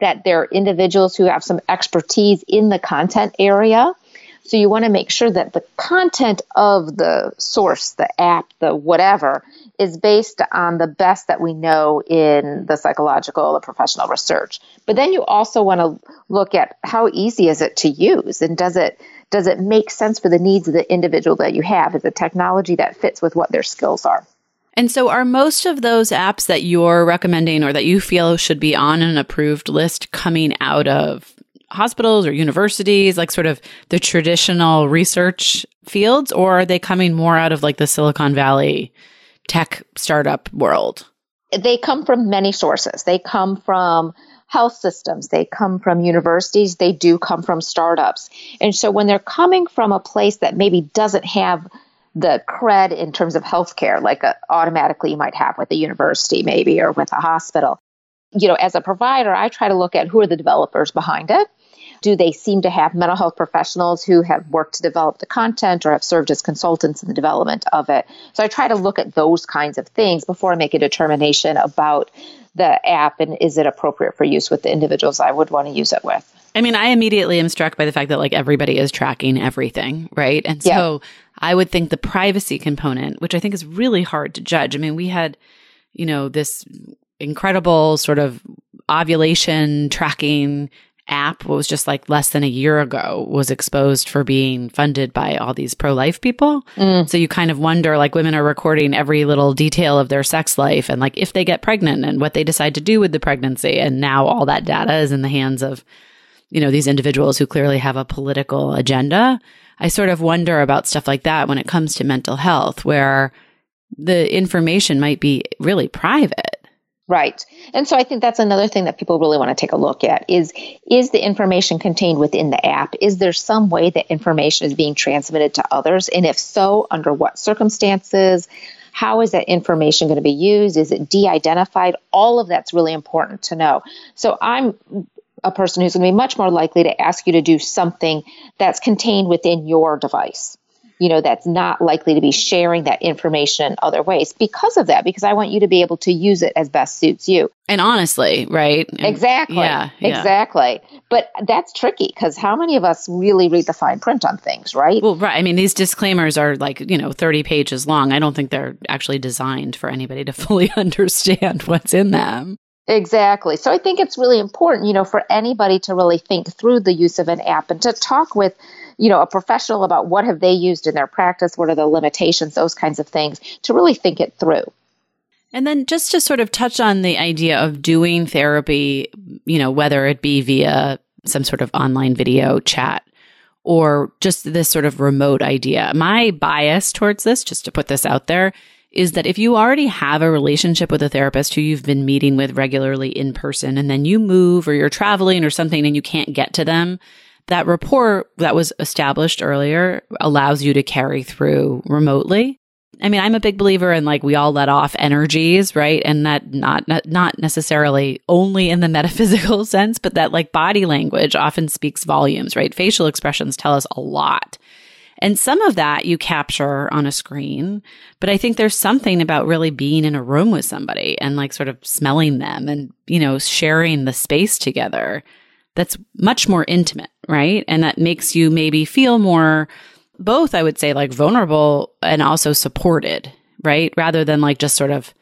that there are individuals who have some expertise in the content area? So you want to make sure that the content of the source, the app, the whatever, is based on the best that we know in the psychological or professional research. But then you also want to look at how easy is it to use, and does it does it make sense for the needs of the individual that you have? Is it technology that fits with what their skills are? And so are most of those apps that you're recommending or that you feel should be on an approved list coming out of hospitals or universities, like sort of the traditional research fields, or are they coming more out of like the Silicon Valley tech startup world? They come from many sources. They come from health systems. They come from universities. They do come from startups. And so when they're coming from a place that maybe doesn't have the cred in terms of healthcare, like a, automatically you might have with a university maybe or with a hospital. You know, as a provider, I try to look at who are the developers behind it. Do they seem to have mental health professionals who have worked to develop the content or have served as consultants in the development of it? So I try to look at those kinds of things before I make a determination about the app and is it appropriate for use with the individuals I would want to use it with. I mean, I immediately am struck by the fact that like everybody is tracking everything, right? And so yeah. I would think the privacy component, which I think is really hard to judge. I mean, we had, you know, this incredible sort of ovulation tracking app what was just like less than a year ago was exposed for being funded by all these pro-life people. Mm. So you kind of wonder, like, women are recording every little detail of their sex life and like if they get pregnant and what they decide to do with the pregnancy. And now all that data is in the hands of, you know, these individuals who clearly have a political agenda. I sort of wonder about stuff like that when it comes to mental health, where the information might be really private. Right. And so I think that's another thing that people really want to take a look at is, is the information contained within the app? Is there some way that information is being transmitted to others? And if so, under what circumstances? How is that information going to be used? Is it de-identified? All of that's really important to know. So I'm a person who's going to be much more likely to ask you to do something that's contained within your device you know, that's not likely to be sharing that information in other ways because of that, because I want you to be able to use it as best suits you. And honestly, right? And exactly. Yeah, yeah. Exactly. But that's tricky because how many of us really read the fine print on things, right? Well, right. I mean, these disclaimers are like, you know, thirty pages long. I don't think they're actually designed for anybody to fully understand what's in them. Exactly. So I think it's really important, you know, for anybody to really think through the use of an app and to talk with, you know, a professional about what have they used in their practice, what are the limitations, those kinds of things, to really think it through. And then just to sort of touch on the idea of doing therapy, you know, whether it be via some sort of online video chat or just this sort of remote idea. My bias towards this, just to put this out there, is that if you already have a relationship with a therapist who you've been meeting with regularly in person, and then you move or you're traveling or something and you can't get to them, that rapport that was established earlier allows you to carry through remotely. I mean, I'm a big believer in like we all let off energies, right? And that not not, not necessarily only in the metaphysical sense, but that like body language often speaks volumes, right? Facial expressions tell us a lot. And some of that you capture on a screen, but I think there's something about really being in a room with somebody and like sort of smelling them and, you know, sharing the space together that's much more intimate, right? And that makes you maybe feel more, both I would say like vulnerable and also supported, right? Rather than like just sort of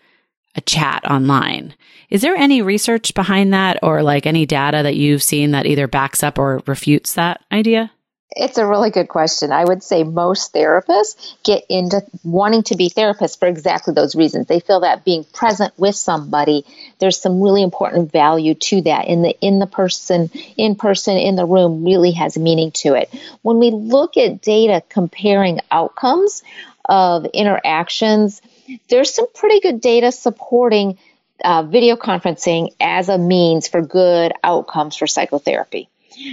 a chat online. Is there any research behind that or like any data that you've seen that either backs up or refutes that idea? It's a really good question. I would say most therapists get into wanting to be therapists for exactly those reasons. They feel that being present with somebody, there's some really important value to that. In the in the person, in person, in the room really has meaning to it. When we look at data comparing outcomes of interactions, there's some pretty good data supporting uh, video conferencing as a means for good outcomes for psychotherapy.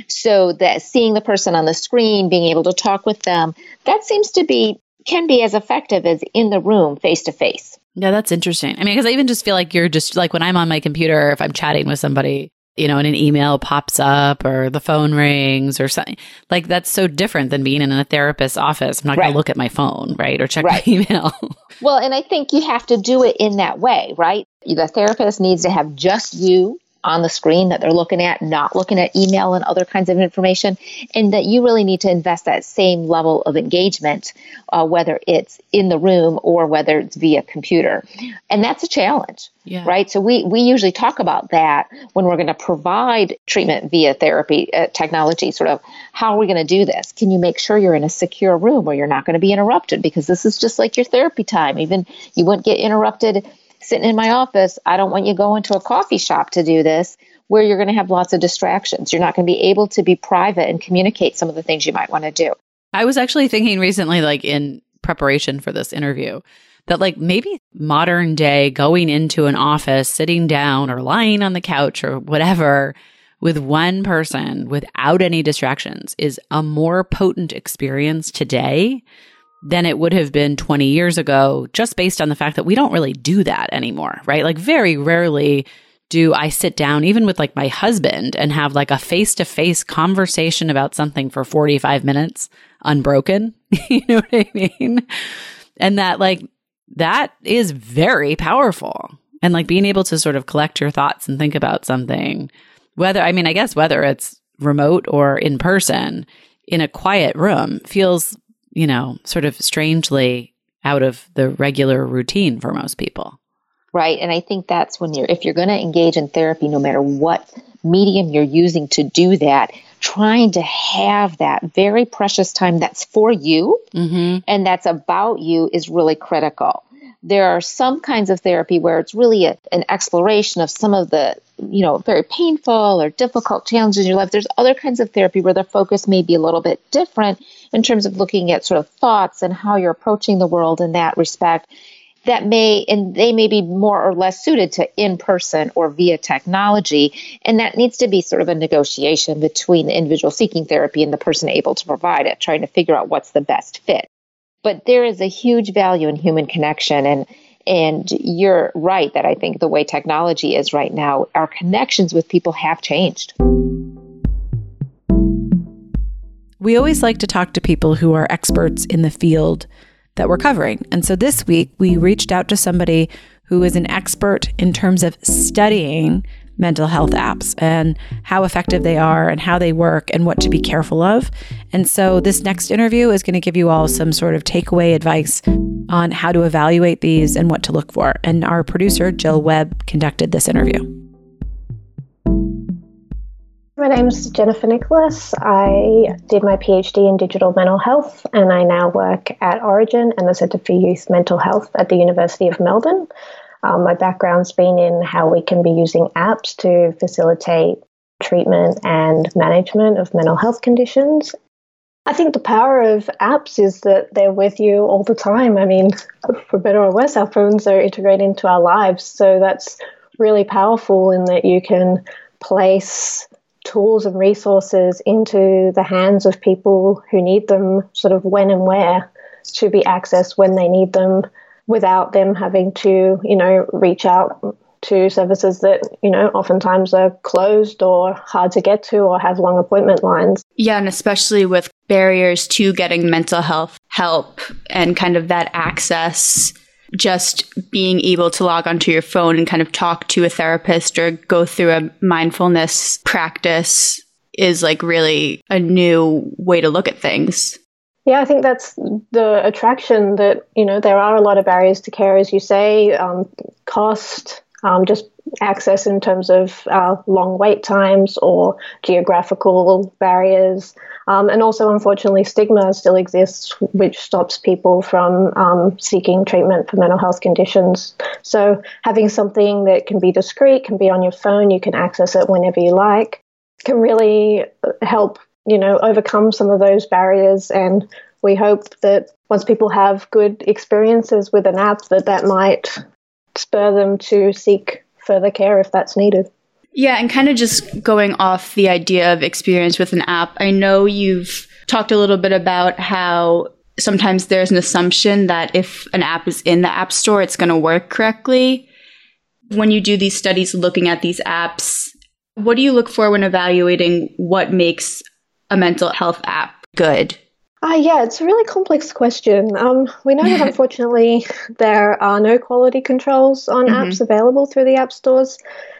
So that seeing the person on the screen, being able to talk with them, that seems to be, can be as effective as in the room, face-to-face. Yeah, that's interesting. I mean, because I even just feel like you're just, like when I'm on my computer, if I'm chatting with somebody, you know, and an email pops up or the phone rings or something, like that's so different than being in a therapist's office. I'm not right. going to look at my phone, right? Or check right. my email. Well, and I think you have to do it in that way, right? The therapist needs to have just you on the screen that they're looking at, not looking at email and other kinds of information, and that you really need to invest that same level of engagement, uh, whether it's in the room or whether it's via computer. And that's a challenge, yeah. right? So we, we usually talk about that when we're going to provide treatment via therapy uh, technology, sort of how are we going to do this? Can you make sure you're in a secure room where you're not going to be interrupted? Because this is just like your therapy time. Even you wouldn't get interrupted sitting in my office. I don't want you going to a coffee shop to do this where you're going to have lots of distractions. You're not going to be able to be private and communicate some of the things you might want to do. I was actually thinking recently, like in preparation for this interview, that like maybe modern day going into an office, sitting down or lying on the couch or whatever with one person without any distractions is a more potent experience today than it would have been twenty years ago, just based on the fact that we don't really do that anymore, right? Like very rarely do I sit down, even with like my husband, and have like a face-to-face conversation about something for forty-five minutes unbroken. You know what I mean? And that like, that is very powerful. And like being able to sort of collect your thoughts and think about something, whether, I mean, I guess whether it's remote or in person, in a quiet room feels, you know, sort of strangely out of the regular routine for most people. Right. And I think that's when you're, if you're going to engage in therapy, no matter what medium you're using to do that, trying to have that very precious time that's for you mm-hmm. and that's about you is really critical. There are some kinds of therapy where it's really a, an exploration of some of the, you know, very painful or difficult challenges in your life. There's other kinds of therapy where the focus may be a little bit different in terms of looking at sort of thoughts and how you're approaching the world in that respect. That may, and they may be more or less suited to in person or via technology. And that needs to be sort of a negotiation between the individual seeking therapy and the person able to provide it, trying to figure out what's the best fit. But there is a huge value in human connection. And and you're right that I think the way technology is right now, our connections with people have changed. We always like to talk to people who are experts in the field that we're covering. And so this week, we reached out to somebody who is an expert in terms of studying mental health apps and how effective they are and how they work and what to be careful of. And so this next interview is going to give you all some sort of takeaway advice on how to evaluate these and what to look for. And our producer, Jill Webb, conducted this interview. My name's Jennifer Nicholas. I did my PhD in digital mental health, and I now work at Origin and the Centre for Youth Mental Health at the University of Melbourne. Um, my background's been in how we can be using apps to facilitate treatment and management of mental health conditions. I think the power of apps is that they're with you all the time. I mean, for better or worse, our phones are integrated into our lives, so that's really powerful in that you can place tools and resources into the hands of people who need them sort of when and where to be accessed when they need them without them having to, you know, reach out to services that, you know, oftentimes are closed or hard to get to or have long appointment lines. Yeah, and especially with barriers to getting mental health help and kind of that access, just being able to log onto your phone and kind of talk to a therapist or go through a mindfulness practice is like really a new way to look at things. Yeah, I think that's the attraction that, you know, there are a lot of barriers to care, as you say, um, cost, um, just access in terms of uh, long wait times or geographical barriers. Um, and also, unfortunately, stigma still exists, which stops people from um, seeking treatment for mental health conditions. So having something that can be discreet, can be on your phone, you can access it whenever you like, can really help, you know, overcome some of those barriers. And we hope that once people have good experiences with an app, that that might spur them to seek further care if that's needed. Yeah, and kind of just going off the idea of experience with an app, I know you've talked a little bit about how sometimes there's an assumption that if an app is in the app store, it's going to work correctly. When you do these studies looking at these apps, what do you look for when evaluating what makes a mental health app good? Uh, yeah, it's a really complex question. Um, we know that unfortunately there are no quality controls on mm-hmm. apps available through the app stores,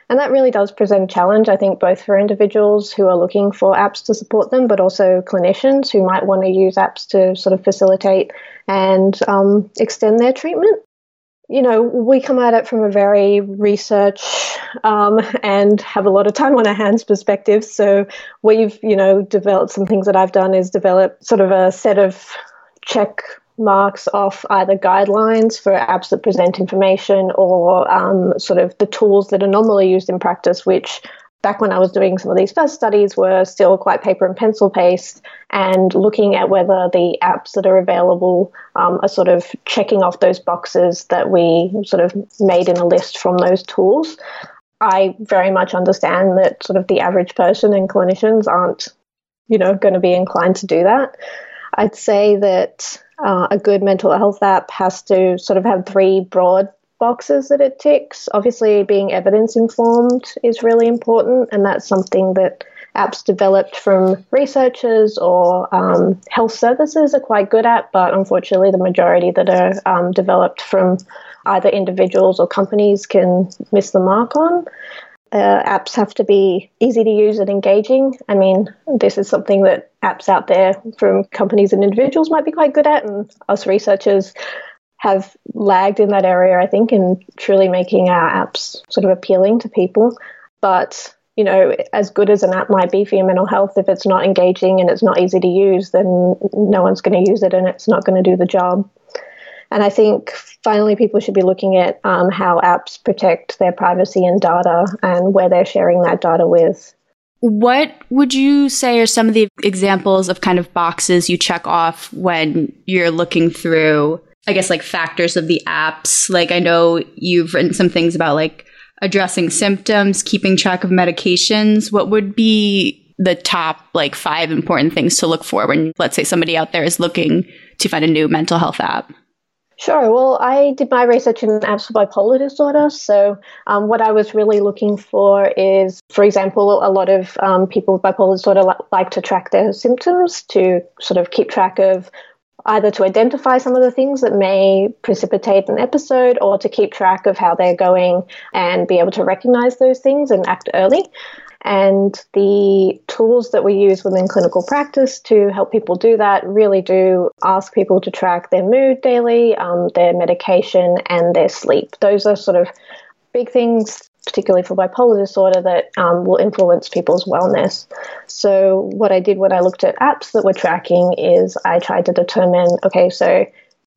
and that really does present a challenge, I think, both for individuals who are looking for apps to support them, but also clinicians who might want to use apps to sort of facilitate and um, extend their treatment. You know, we come at it from a very research um, and have a lot of time on our hands perspective. So we've, you know, developed some things that I've done is develop sort of a set of check marks off either guidelines for apps that present information or um, sort of the tools that are normally used in practice, which back when I was doing some of these first studies were still quite paper and pencil based, and looking at whether the apps that are available um, are sort of checking off those boxes that we sort of made in a list from those tools. I very much understand that sort of the average person and clinicians aren't, you know, going to be inclined to do that. I'd say that uh, a good mental health app has to sort of have three broad boxes that it ticks. Obviously, being evidence informed is really important, and that's something that apps developed from researchers or um, health services are quite good at, but unfortunately the majority that are um, developed from either individuals or companies can miss the mark on. Uh, apps have to be easy to use and engaging. I mean, this is something that apps out there from companies and individuals might be quite good at, and us researchers have lagged in that area, I think, in truly making our apps sort of appealing to people. But, you know, as good as an app might be for your mental health, if it's not engaging and it's not easy to use, then no one's going to use it and it's not going to do the job. And I think finally people should be looking at um, how apps protect their privacy and data and where they're sharing that data with. What would you say are some of the examples of kind of boxes you check off when you're looking through, I guess, like factors of the apps? Like, I know you've written some things about like addressing symptoms, keeping track of medications. What would be the top like five important things to look for when, let's say, somebody out there is looking to find a new mental health app? Sure. Well, I did my research in absent bipolar disorder. So um, what I was really looking for is, for example, a lot of um, people with bipolar disorder li- like to track their symptoms to sort of keep track of either to identify some of the things that may precipitate an episode or to keep track of how they're going and be able to recognize those things and act early. And the tools that we use within clinical practice to help people do that really do ask people to track their mood daily, um, their medication, and their sleep. Those are sort of big things, particularly for bipolar disorder, that um, will influence people's wellness. So what I did when I looked at apps that were tracking is I tried to determine, okay, so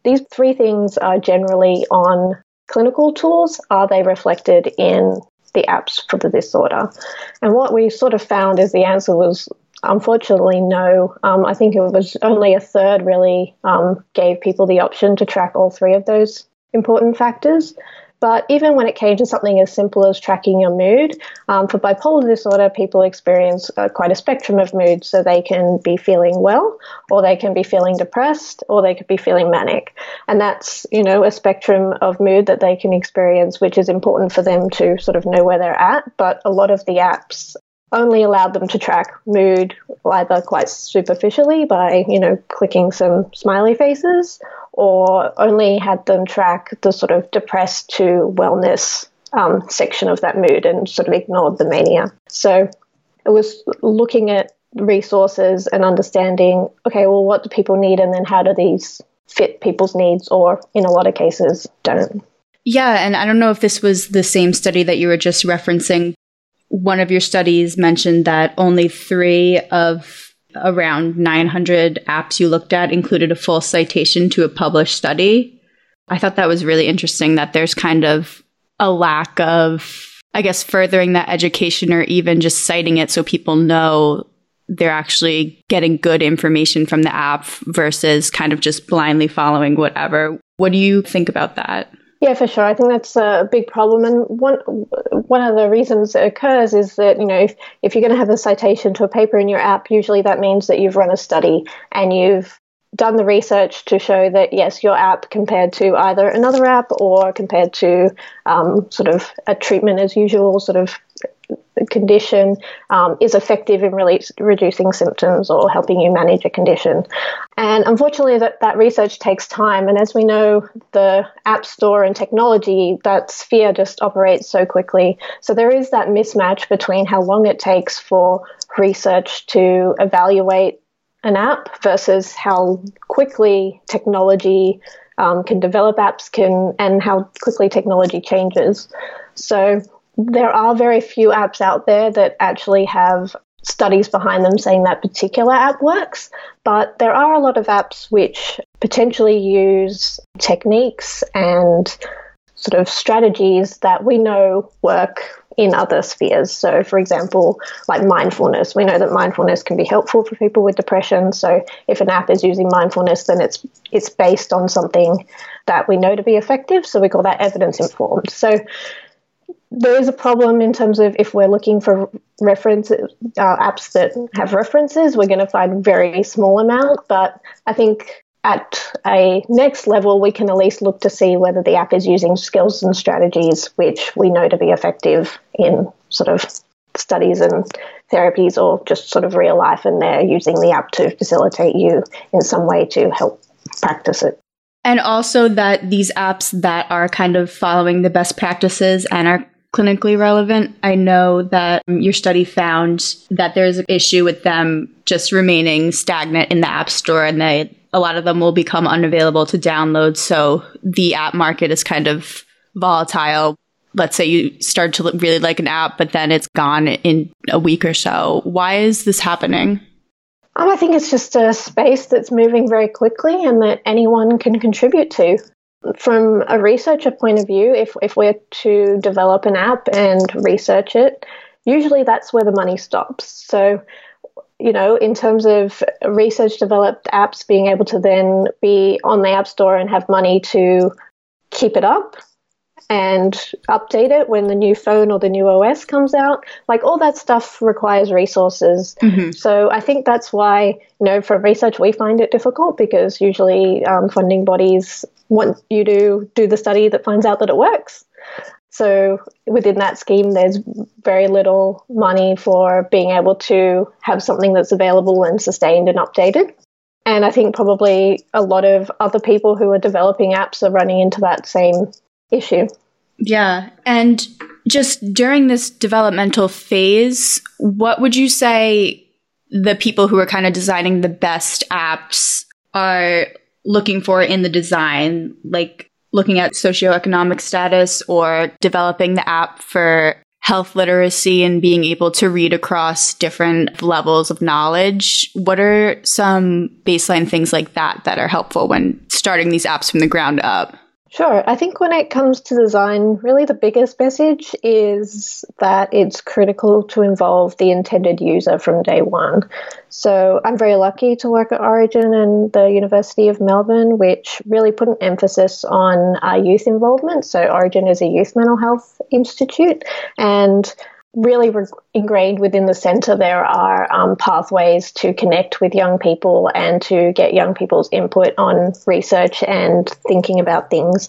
these three things are generally on clinical tools. Are they reflected in the apps for the disorder? And what we sort of found is the answer was unfortunately no. Um, I think it was only a third really um, gave people the option to track all three of those important factors. But even when it came to something as simple as tracking your mood, um, for bipolar disorder, people experience uh, quite a spectrum of mood. So they can be feeling well, or they can be feeling depressed, or they could be feeling manic. And that's, you know, a spectrum of mood that they can experience, which is important for them to sort of know where they're at. But a lot of the apps only allowed them to track mood either quite superficially by, you know, clicking some smiley faces, or only had them track the sort of depressed to wellness um, section of that mood and sort of ignored the mania. So it was looking at resources and understanding, okay, well, what do people need, and then how do these fit people's needs, or in a lot of cases don't. Yeah, and I don't know if this was the same study that you were just referencing. One of your studies mentioned that only three of around nine hundred apps you looked at included a full citation to a published study. I thought that was really interesting, that there's kind of a lack of, I guess, furthering that education or even just citing it so people know they're actually getting good information from the app versus kind of just blindly following whatever. What do you think about that? Yeah, for sure. I think that's a big problem. And one one of the reasons it occurs is that, you know, if, if you're going to have a citation to a paper in your app, usually that means that you've run a study and you've done the research to show that, yes, your app compared to either another app or compared to um, sort of a treatment as usual sort of condition um, is effective in really reducing symptoms or helping you manage a condition. And unfortunately, that, that research takes time. And as we know, the app store and technology, that sphere just operates so quickly. So there is that mismatch between how long it takes for research to evaluate an app versus how quickly technology um, can develop apps can and how quickly technology changes. So there are very few apps out there that actually have studies behind them saying that particular app works, but there are a lot of apps which potentially use techniques and sort of strategies that we know work in other spheres. So, for example, like mindfulness. We know that mindfulness can be helpful for people with depression. So if an app is using mindfulness, then it's it's based on something that we know to be effective. So we call that evidence-informed. So there is a problem in terms of if we're looking for references, uh, apps that have references, we're going to find very small amount. But I think at a next level, we can at least look to see whether the app is using skills and strategies which we know to be effective in sort of studies and therapies or just sort of real life, and they're using the app to facilitate you in some way to help practice it. And also that these apps that are kind of following the best practices and are clinically relevant, I know that your study found that there's an issue with them just remaining stagnant in the app store, and they a lot of them will become unavailable to download. So the app market is kind of volatile. Let's say you start to really like an app, but then it's gone in a week or so. Why is this happening? I think it's just a space that's moving very quickly and that anyone can contribute to. From a researcher point of view, if if we're to develop an app and research it, usually that's where the money stops. So, you know, in terms of research-developed apps being able to then be on the App Store and have money to keep it up and update it when the new phone or the new O S comes out. Like, all that stuff requires resources. Mm-hmm. So I think that's why, you know, for research, we find it difficult because usually um, funding bodies want you to do the study that finds out that it works. So within that scheme, there's very little money for being able to have something that's available and sustained and updated. And I think probably a lot of other people who are developing apps are running into that same issue. Yeah. And just during this developmental phase, what would you say the people who are kind of designing the best apps are looking for in the design, like looking at socioeconomic status or developing the app for health literacy and being able to read across different levels of knowledge? What are some baseline things like that that are helpful when starting these apps from the ground up? Sure. I think when it comes to design, really the biggest message is that it's critical to involve the intended user from day one. So I'm very lucky to work at Origin and the University of Melbourne, which really put an emphasis on uh, youth involvement. So Origin is a youth mental health institute, and really re- ingrained within the centre, there are um, pathways to connect with young people and to get young people's input on research and thinking about things.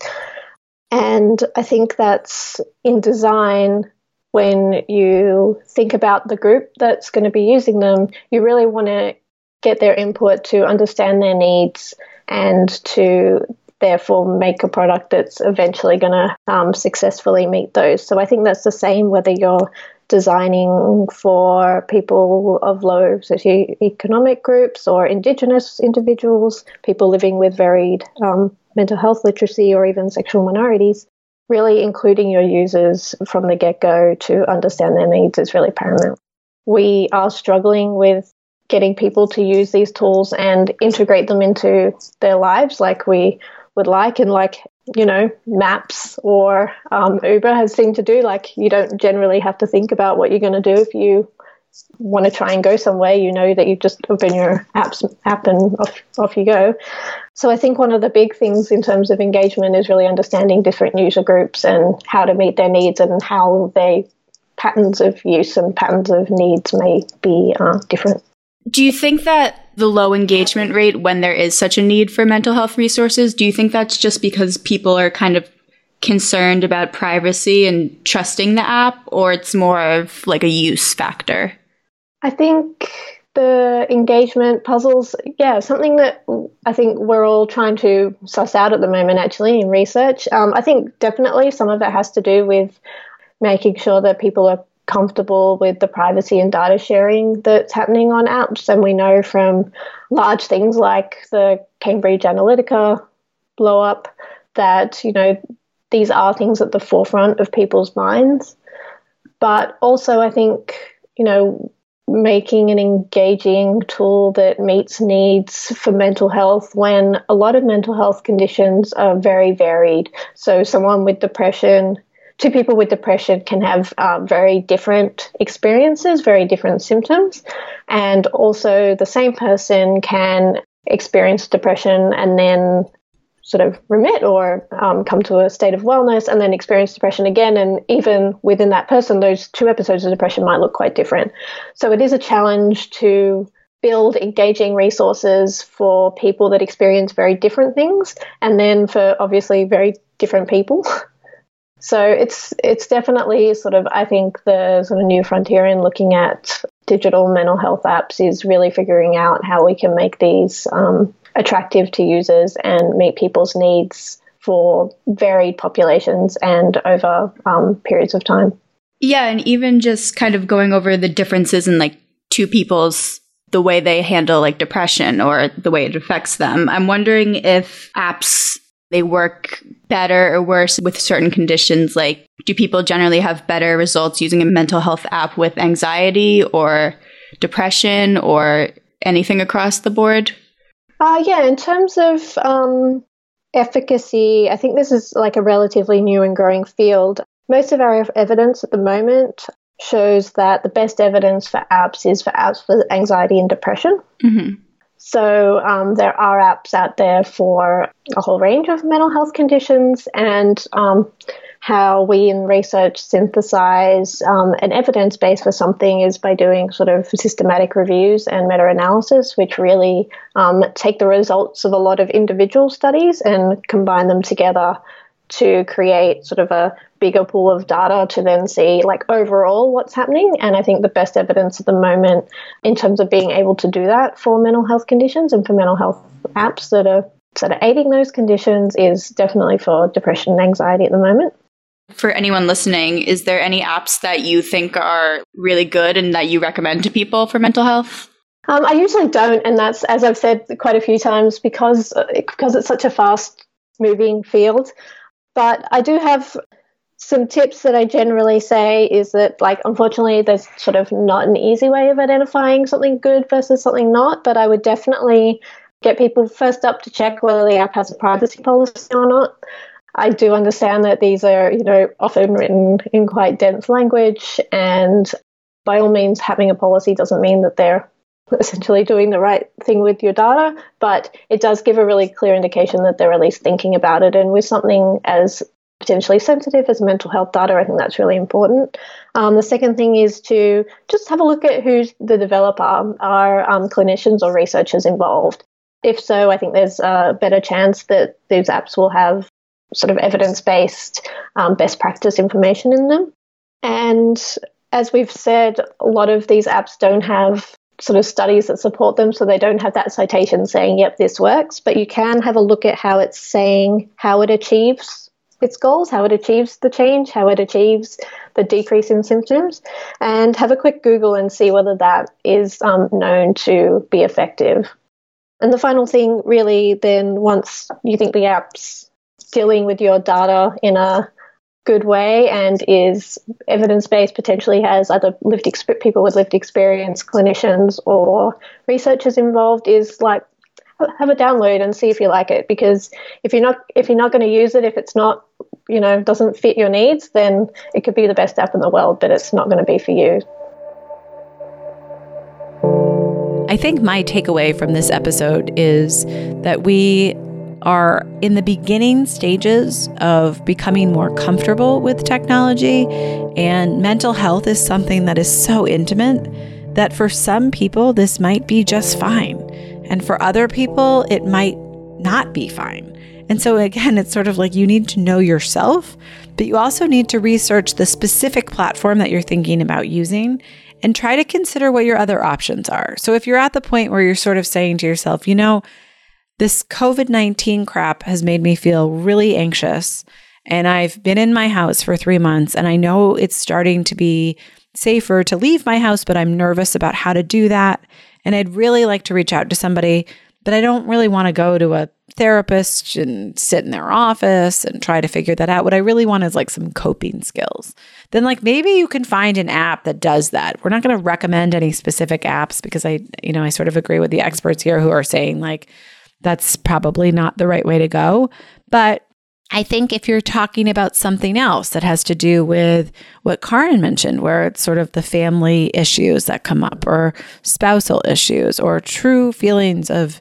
And I think that's in design, when you think about the group that's going to be using them, you really want to get their input to understand their needs and to therefore make a product that's eventually going to um, successfully meet those. So I think that's the same whether you're designing for people of low socioeconomic groups or Indigenous individuals, people living with varied um, mental health literacy, or even sexual minorities. Really including your users from the get-go to understand their needs is really paramount. We are struggling with getting people to use these tools and integrate them into their lives like we would like, and like, you know, Maps or um, Uber has seemed to do. Like, you don't generally have to think about what you're going to do if you want to try and go somewhere. You know that you just open your apps, app and off, off you go. So I think one of the big things in terms of engagement is really understanding different user groups and how to meet their needs and how their patterns of use and patterns of needs may be uh, different. Do you think that the low engagement rate when there is such a need for mental health resources, do you think that's just because people are kind of concerned about privacy and trusting the app, or it's more of like a use factor? I think the engagement puzzles, yeah, something that I think we're all trying to suss out at the moment actually in research. Um, I think definitely some of it has to do with making sure that people are comfortable with the privacy and data sharing that's happening on apps. And we know from large things like the Cambridge Analytica blow up that, you know, these are things at the forefront of people's minds. But also I think, you know, making an engaging tool that meets needs for mental health, when a lot of mental health conditions are very varied. So someone with depression Two people with depression can have um, very different experiences, very different symptoms, and also the same person can experience depression and then sort of remit or um, come to a state of wellness and then experience depression again. And even within that person, those two episodes of depression might look quite different. So it is a challenge to build engaging resources for people that experience very different things, and then for obviously very different people. So it's it's definitely sort of, I think, the sort of new frontier in looking at digital mental health apps is really figuring out how we can make these um, attractive to users and meet people's needs for varied populations and over um, periods of time. Yeah, and even just kind of going over the differences in like two people's, the way they handle like depression or the way it affects them. I'm wondering if apps, they work better or worse with certain conditions. Like, do people generally have better results using a mental health app with anxiety or depression or anything across the board? Uh, yeah, in terms of um, efficacy, I think this is like a relatively new and growing field. Most of our evidence at the moment shows that the best evidence for apps is for apps with anxiety and depression. Mm-hmm. So um, there are apps out there for a whole range of mental health conditions, and um, how we in research synthesize um, an evidence base for something is by doing sort of systematic reviews and meta-analysis, which really um, take the results of a lot of individual studies and combine them together to create sort of a bigger pool of data to then see like overall what's happening. And I think the best evidence at the moment in terms of being able to do that for mental health conditions and for mental health apps that are sort of aiding those conditions is definitely for depression and anxiety at the moment. For anyone listening, is there any apps that you think are really good and that you recommend to people for mental health? Um, I usually don't. And that's, as I've said quite a few times, because because it's such a fast moving field. But I do have some tips that I generally say is that, like, unfortunately, there's sort of not an easy way of identifying something good versus something not. But I would definitely get people first up to check whether the app has a privacy policy or not. I do understand that these are, you know, often written in quite dense language. And by all means, having a policy doesn't mean that they're essentially doing the right thing with your data, but it does give a really clear indication that they're at least thinking about it. And with something as potentially sensitive as mental health data, I think that's really important. Um, the second thing is to just have a look at who's the developer. Are um, clinicians or researchers involved? If so, I think there's a better chance that these apps will have sort of evidence-based um, best practice information in them. And as we've said, a lot of these apps don't have sort of studies that support them, so they don't have that citation saying, yep, this works. But you can have a look at how it's saying how it achieves its goals, how it achieves the change, how it achieves the decrease in symptoms, and have a quick Google and see whether that is um, known to be effective. And the final thing, really, then once you think the app's dealing with your data in a good way and is evidence-based, potentially has other lived exp- people with lived experience, clinicians or researchers involved, is like have a download and see if you like it. Because if you're not if you're not going to use it, if it's not, you know, doesn't fit your needs, then it could be the best app in the world, but it's not going to be for you. I think my takeaway from this episode is that we are in the beginning stages of becoming more comfortable with technology, and mental health is something that is so intimate that for some people this might be just fine, and for other people it might not be fine. And so again, it's sort of like you need to know yourself, but you also need to research the specific platform that you're thinking about using and try to consider what your other options are. So if you're at the point where you're sort of saying to yourself, you know, this covid nineteen crap has made me feel really anxious, and I've been in my house for three months and I know it's starting to be safer to leave my house, but I'm nervous about how to do that. And I'd really like to reach out to somebody, but I don't really want to go to a therapist and sit in their office and try to figure that out. What I really want is like some coping skills. Then like maybe you can find an app that does that. We're not going to recommend any specific apps because I, you know, I sort of agree with the experts here who are saying like, that's probably not the right way to go. But I think if you're talking about something else that has to do with what Karan mentioned, where it's sort of the family issues that come up or spousal issues or true feelings of,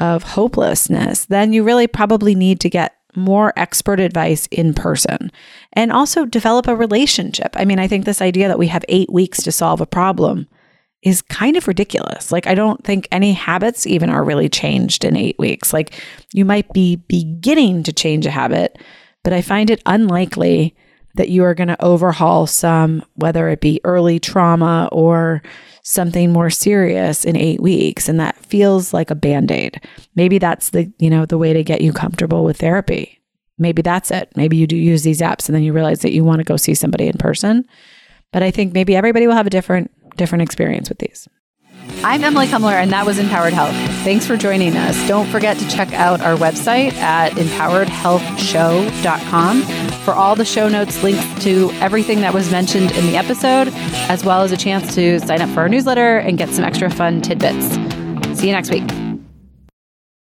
of hopelessness, then you really probably need to get more expert advice in person and also develop a relationship. I mean, I think this idea that we have eight weeks to solve a problem is kind of ridiculous. Like, I don't think any habits even are really changed in eight weeks. Like, you might be beginning to change a habit, but I find it unlikely that you are going to overhaul some, whether it be early trauma or something more serious in eight weeks. And that feels like a Band-Aid. Maybe that's the, you know, the way to get you comfortable with therapy. Maybe that's it. Maybe you do use these apps and then you realize that you want to go see somebody in person. But I think maybe everybody will have a different different experience with these. I'm Emily Kumler, and that was Empowered Health. Thanks for joining us. Don't forget to check out our website at empowered health show dot com for all the show notes, links to everything that was mentioned in the episode, as well as a chance to sign up for our newsletter and get some extra fun tidbits. See you next week.